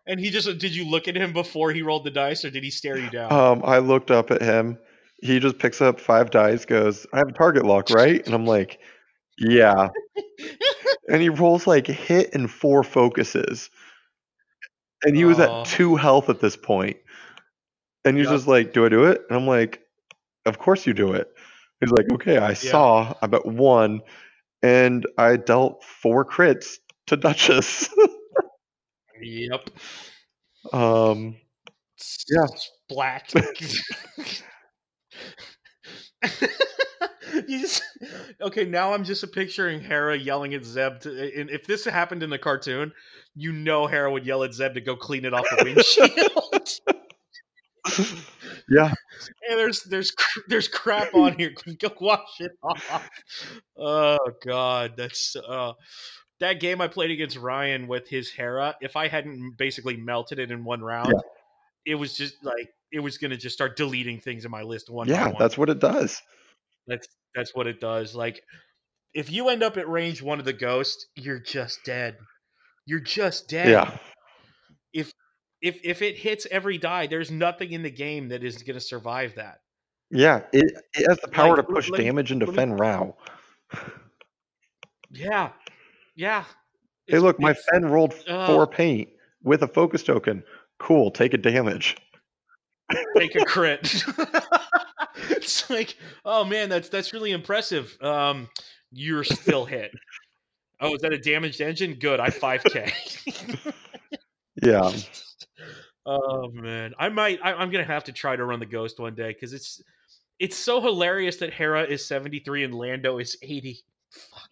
And he just did. You look at him before he rolled the dice, or did he stare you down? Um, I looked up at him. He just picks up five dice, goes, I have a target lock, right? And I'm like, yeah. And he rolls like hit and four focuses. And he was uh, at two health at this point. And he's yeah. just like, do I do it? And I'm like, of course you do it. He's like, okay, I yeah. saw. I'm at one. And I dealt four crits to Duchess. Yep. Um. Yeah. Splat. You just, okay, now I'm just picturing Hera yelling at Zeb to, and if this happened in the cartoon, you know Hera would yell at Zeb to go clean it off the windshield. Yeah. And there's there's there's crap on here. Go wash it off. Oh god, that's uh that game I played against Ryan with his Hera, if I hadn't basically melted it in one round, yeah. it was just like it was going to just start deleting things in my list one yeah, by one. Yeah, that's what it does. That's that's what it does. Like, if you end up at range one of the ghost, you're just dead. You're just dead. Yeah. If if if it hits every die, there's nothing in the game that is going to survive that. Yeah, it, it has the power like, to push like, damage into me, Fen Rao. Yeah, yeah. Hey, look, my Fen rolled uh, four paint with a focus token. Cool, take a damage. Take a crit. It's like, oh man, that's that's really impressive. Um, you're still hit. Oh, is that a damaged engine? Good, I five K. Yeah. Oh man, I might. I, I'm gonna have to try to run the ghost one day because it's it's so hilarious that Hera is seventy-three and Lando is eighty. Fuck.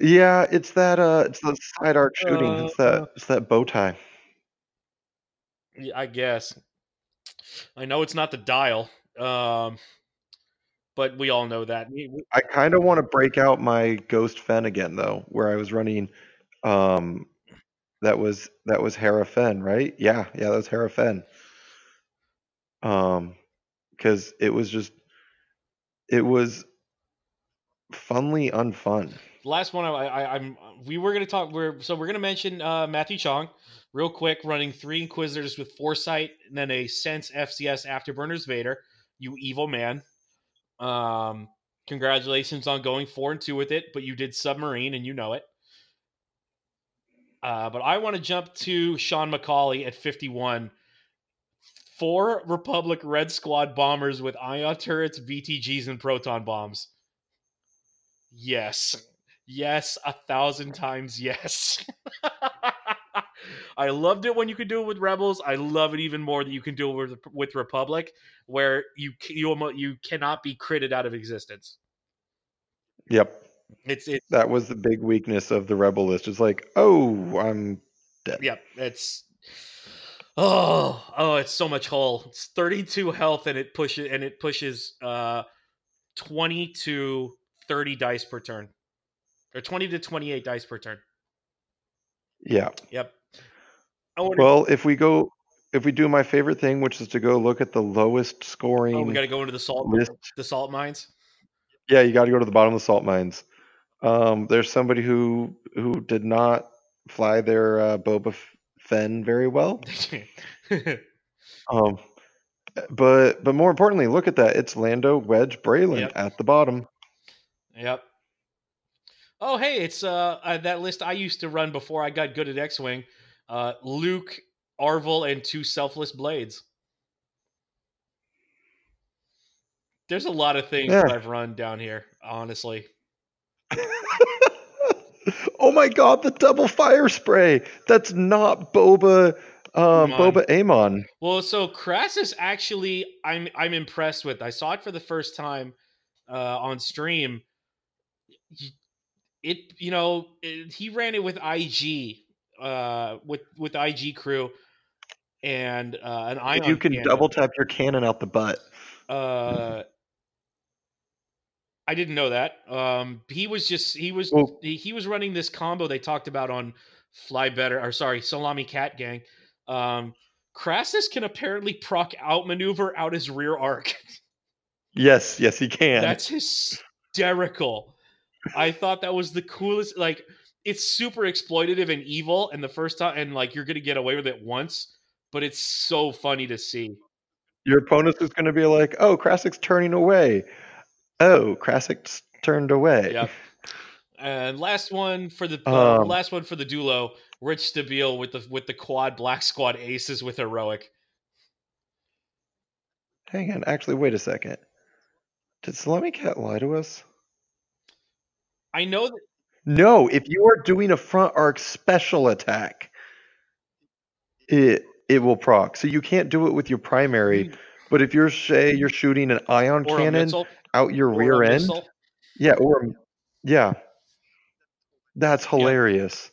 Yeah, it's that. Uh, it's the side art shooting. Uh, it's that. It's that bow tie. I guess. I know it's not the dial. Um, but we all know that. We, we, I kind of want to break out my Ghost Fen again, though, where I was running. Um, that was that was Hera Fen, right? Yeah, yeah, that was Hera Fen. Um, because it was just, it was funly unfun. Last one, I, I, I'm. We were gonna talk. We're so we're gonna mention uh, Matthew Chong real quick, running three Inquisitors with Foresight, and then a Sense F C S Afterburners Vader. You evil man. Um, congratulations on going four and two with it, but you did submarine, and you know it. Uh, but I want to jump to Sean McCauley at fifty-one. Four Republic Red Squad bombers with ion turrets, V T Gs, and proton bombs. Yes. Yes, a thousand times yes. I loved it when you could do it with Rebels. I love it even more that you can do it with, with Republic, where you you almost, you cannot be critted out of existence. Yep, it's it. That was the big weakness of the Rebel list. It's like, oh, I'm dead. Yep, it's oh oh, it's so much hull. It's thirty-two health, and it pushes and it pushes uh twenty to thirty dice per turn. Or twenty to twenty-eight dice per turn. Yeah. Yep. Well, if we go, if we do my favorite thing, which is to go look at the lowest scoring. Oh, we got to go into the salt list. The salt mines. Yeah, you got to go to the bottom of the salt mines. Um, there's somebody who who did not fly their uh, Boba Fett very well. um, but but more importantly, look at that. It's Lando Wedge Braylon yep. at the bottom. Yep. Oh, hey, it's uh, uh, that list I used to run before I got good at X-Wing. Uh, Luke, Arvel, and two selfless blades. There's a lot of things yeah. that I've run down here, honestly. Oh, my God, the double fire spray. That's not Boba uh, Boba Amon. Well, so Krassis actually I'm, I'm impressed with. I saw it for the first time uh, on stream. He, It, you know, it, he ran it with I G, uh, with with I G crew, and uh, an ion. You can cannon. Double tap your cannon out the butt. Uh, I didn't know that. Um, he was just he was well, he, he was running this combo they talked about on Fly Better, or sorry, Salami Cat Gang. Um, Krassis can apparently proc outmaneuver out his rear arc. Yes, yes, he can. That's hysterical. I thought that was the coolest. Like, it's super exploitative and evil, and the first time, and like you're gonna get away with it once, but it's so funny to see. Your opponent is gonna be like, "Oh, Krassik's turning away. Oh, Krassik's turned away." Yep. And last one for the uh, um, last one for the Dulo, Rich Stabile with the with the quad Black Squad aces with heroic. Hang on, actually, wait a second. Did Salami Cat lie to us? I know that. No, if you are doing a front arc special attack, it it will proc. So you can't do it with your primary. Mm. But if you're say you're shooting an ion or cannon missile, out your rear end, missile. yeah, or yeah, that's hilarious. Yeah.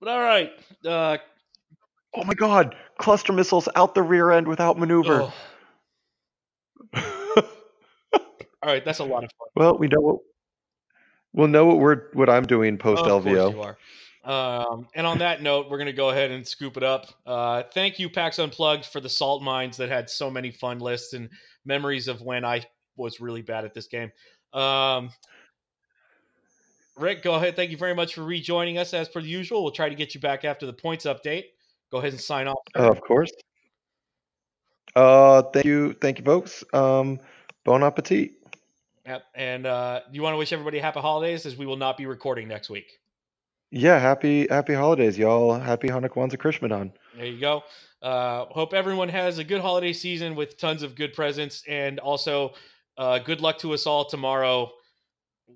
But all right, uh, oh my God, cluster missiles out the rear end without maneuver. Oh. All right, that's a lot of fun. Well, we know what. We'll know what we're what I'm doing post L V O. Of course you are. Um, and on that note, we're going to go ahead and scoop it up. Uh, thank you, PAX Unplugged, for the salt mines that had so many fun lists and memories of when I was really bad at this game. Um, Rick, go ahead. Thank you very much for rejoining us as per usual. We'll try to get you back after the points update. Go ahead and sign off. Uh, of course. Uh, thank you. Thank you, folks. Um, bon appetit. Yep, and uh, you want to wish everybody happy holidays, as we will not be recording next week. Yeah, happy happy holidays, y'all. Happy Hanukkah and Krishmadan. There you go. Uh, hope everyone has a good holiday season with tons of good presents, and also uh, good luck to us all tomorrow.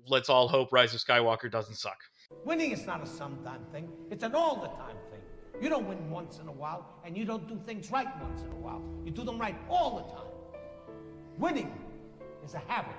Let's all hope Rise of Skywalker doesn't suck. Winning is not a sometime thing. It's an all-the-time thing. You don't win once in a while, and you don't do things right once in a while. You do them right all the time. Winning is a habit.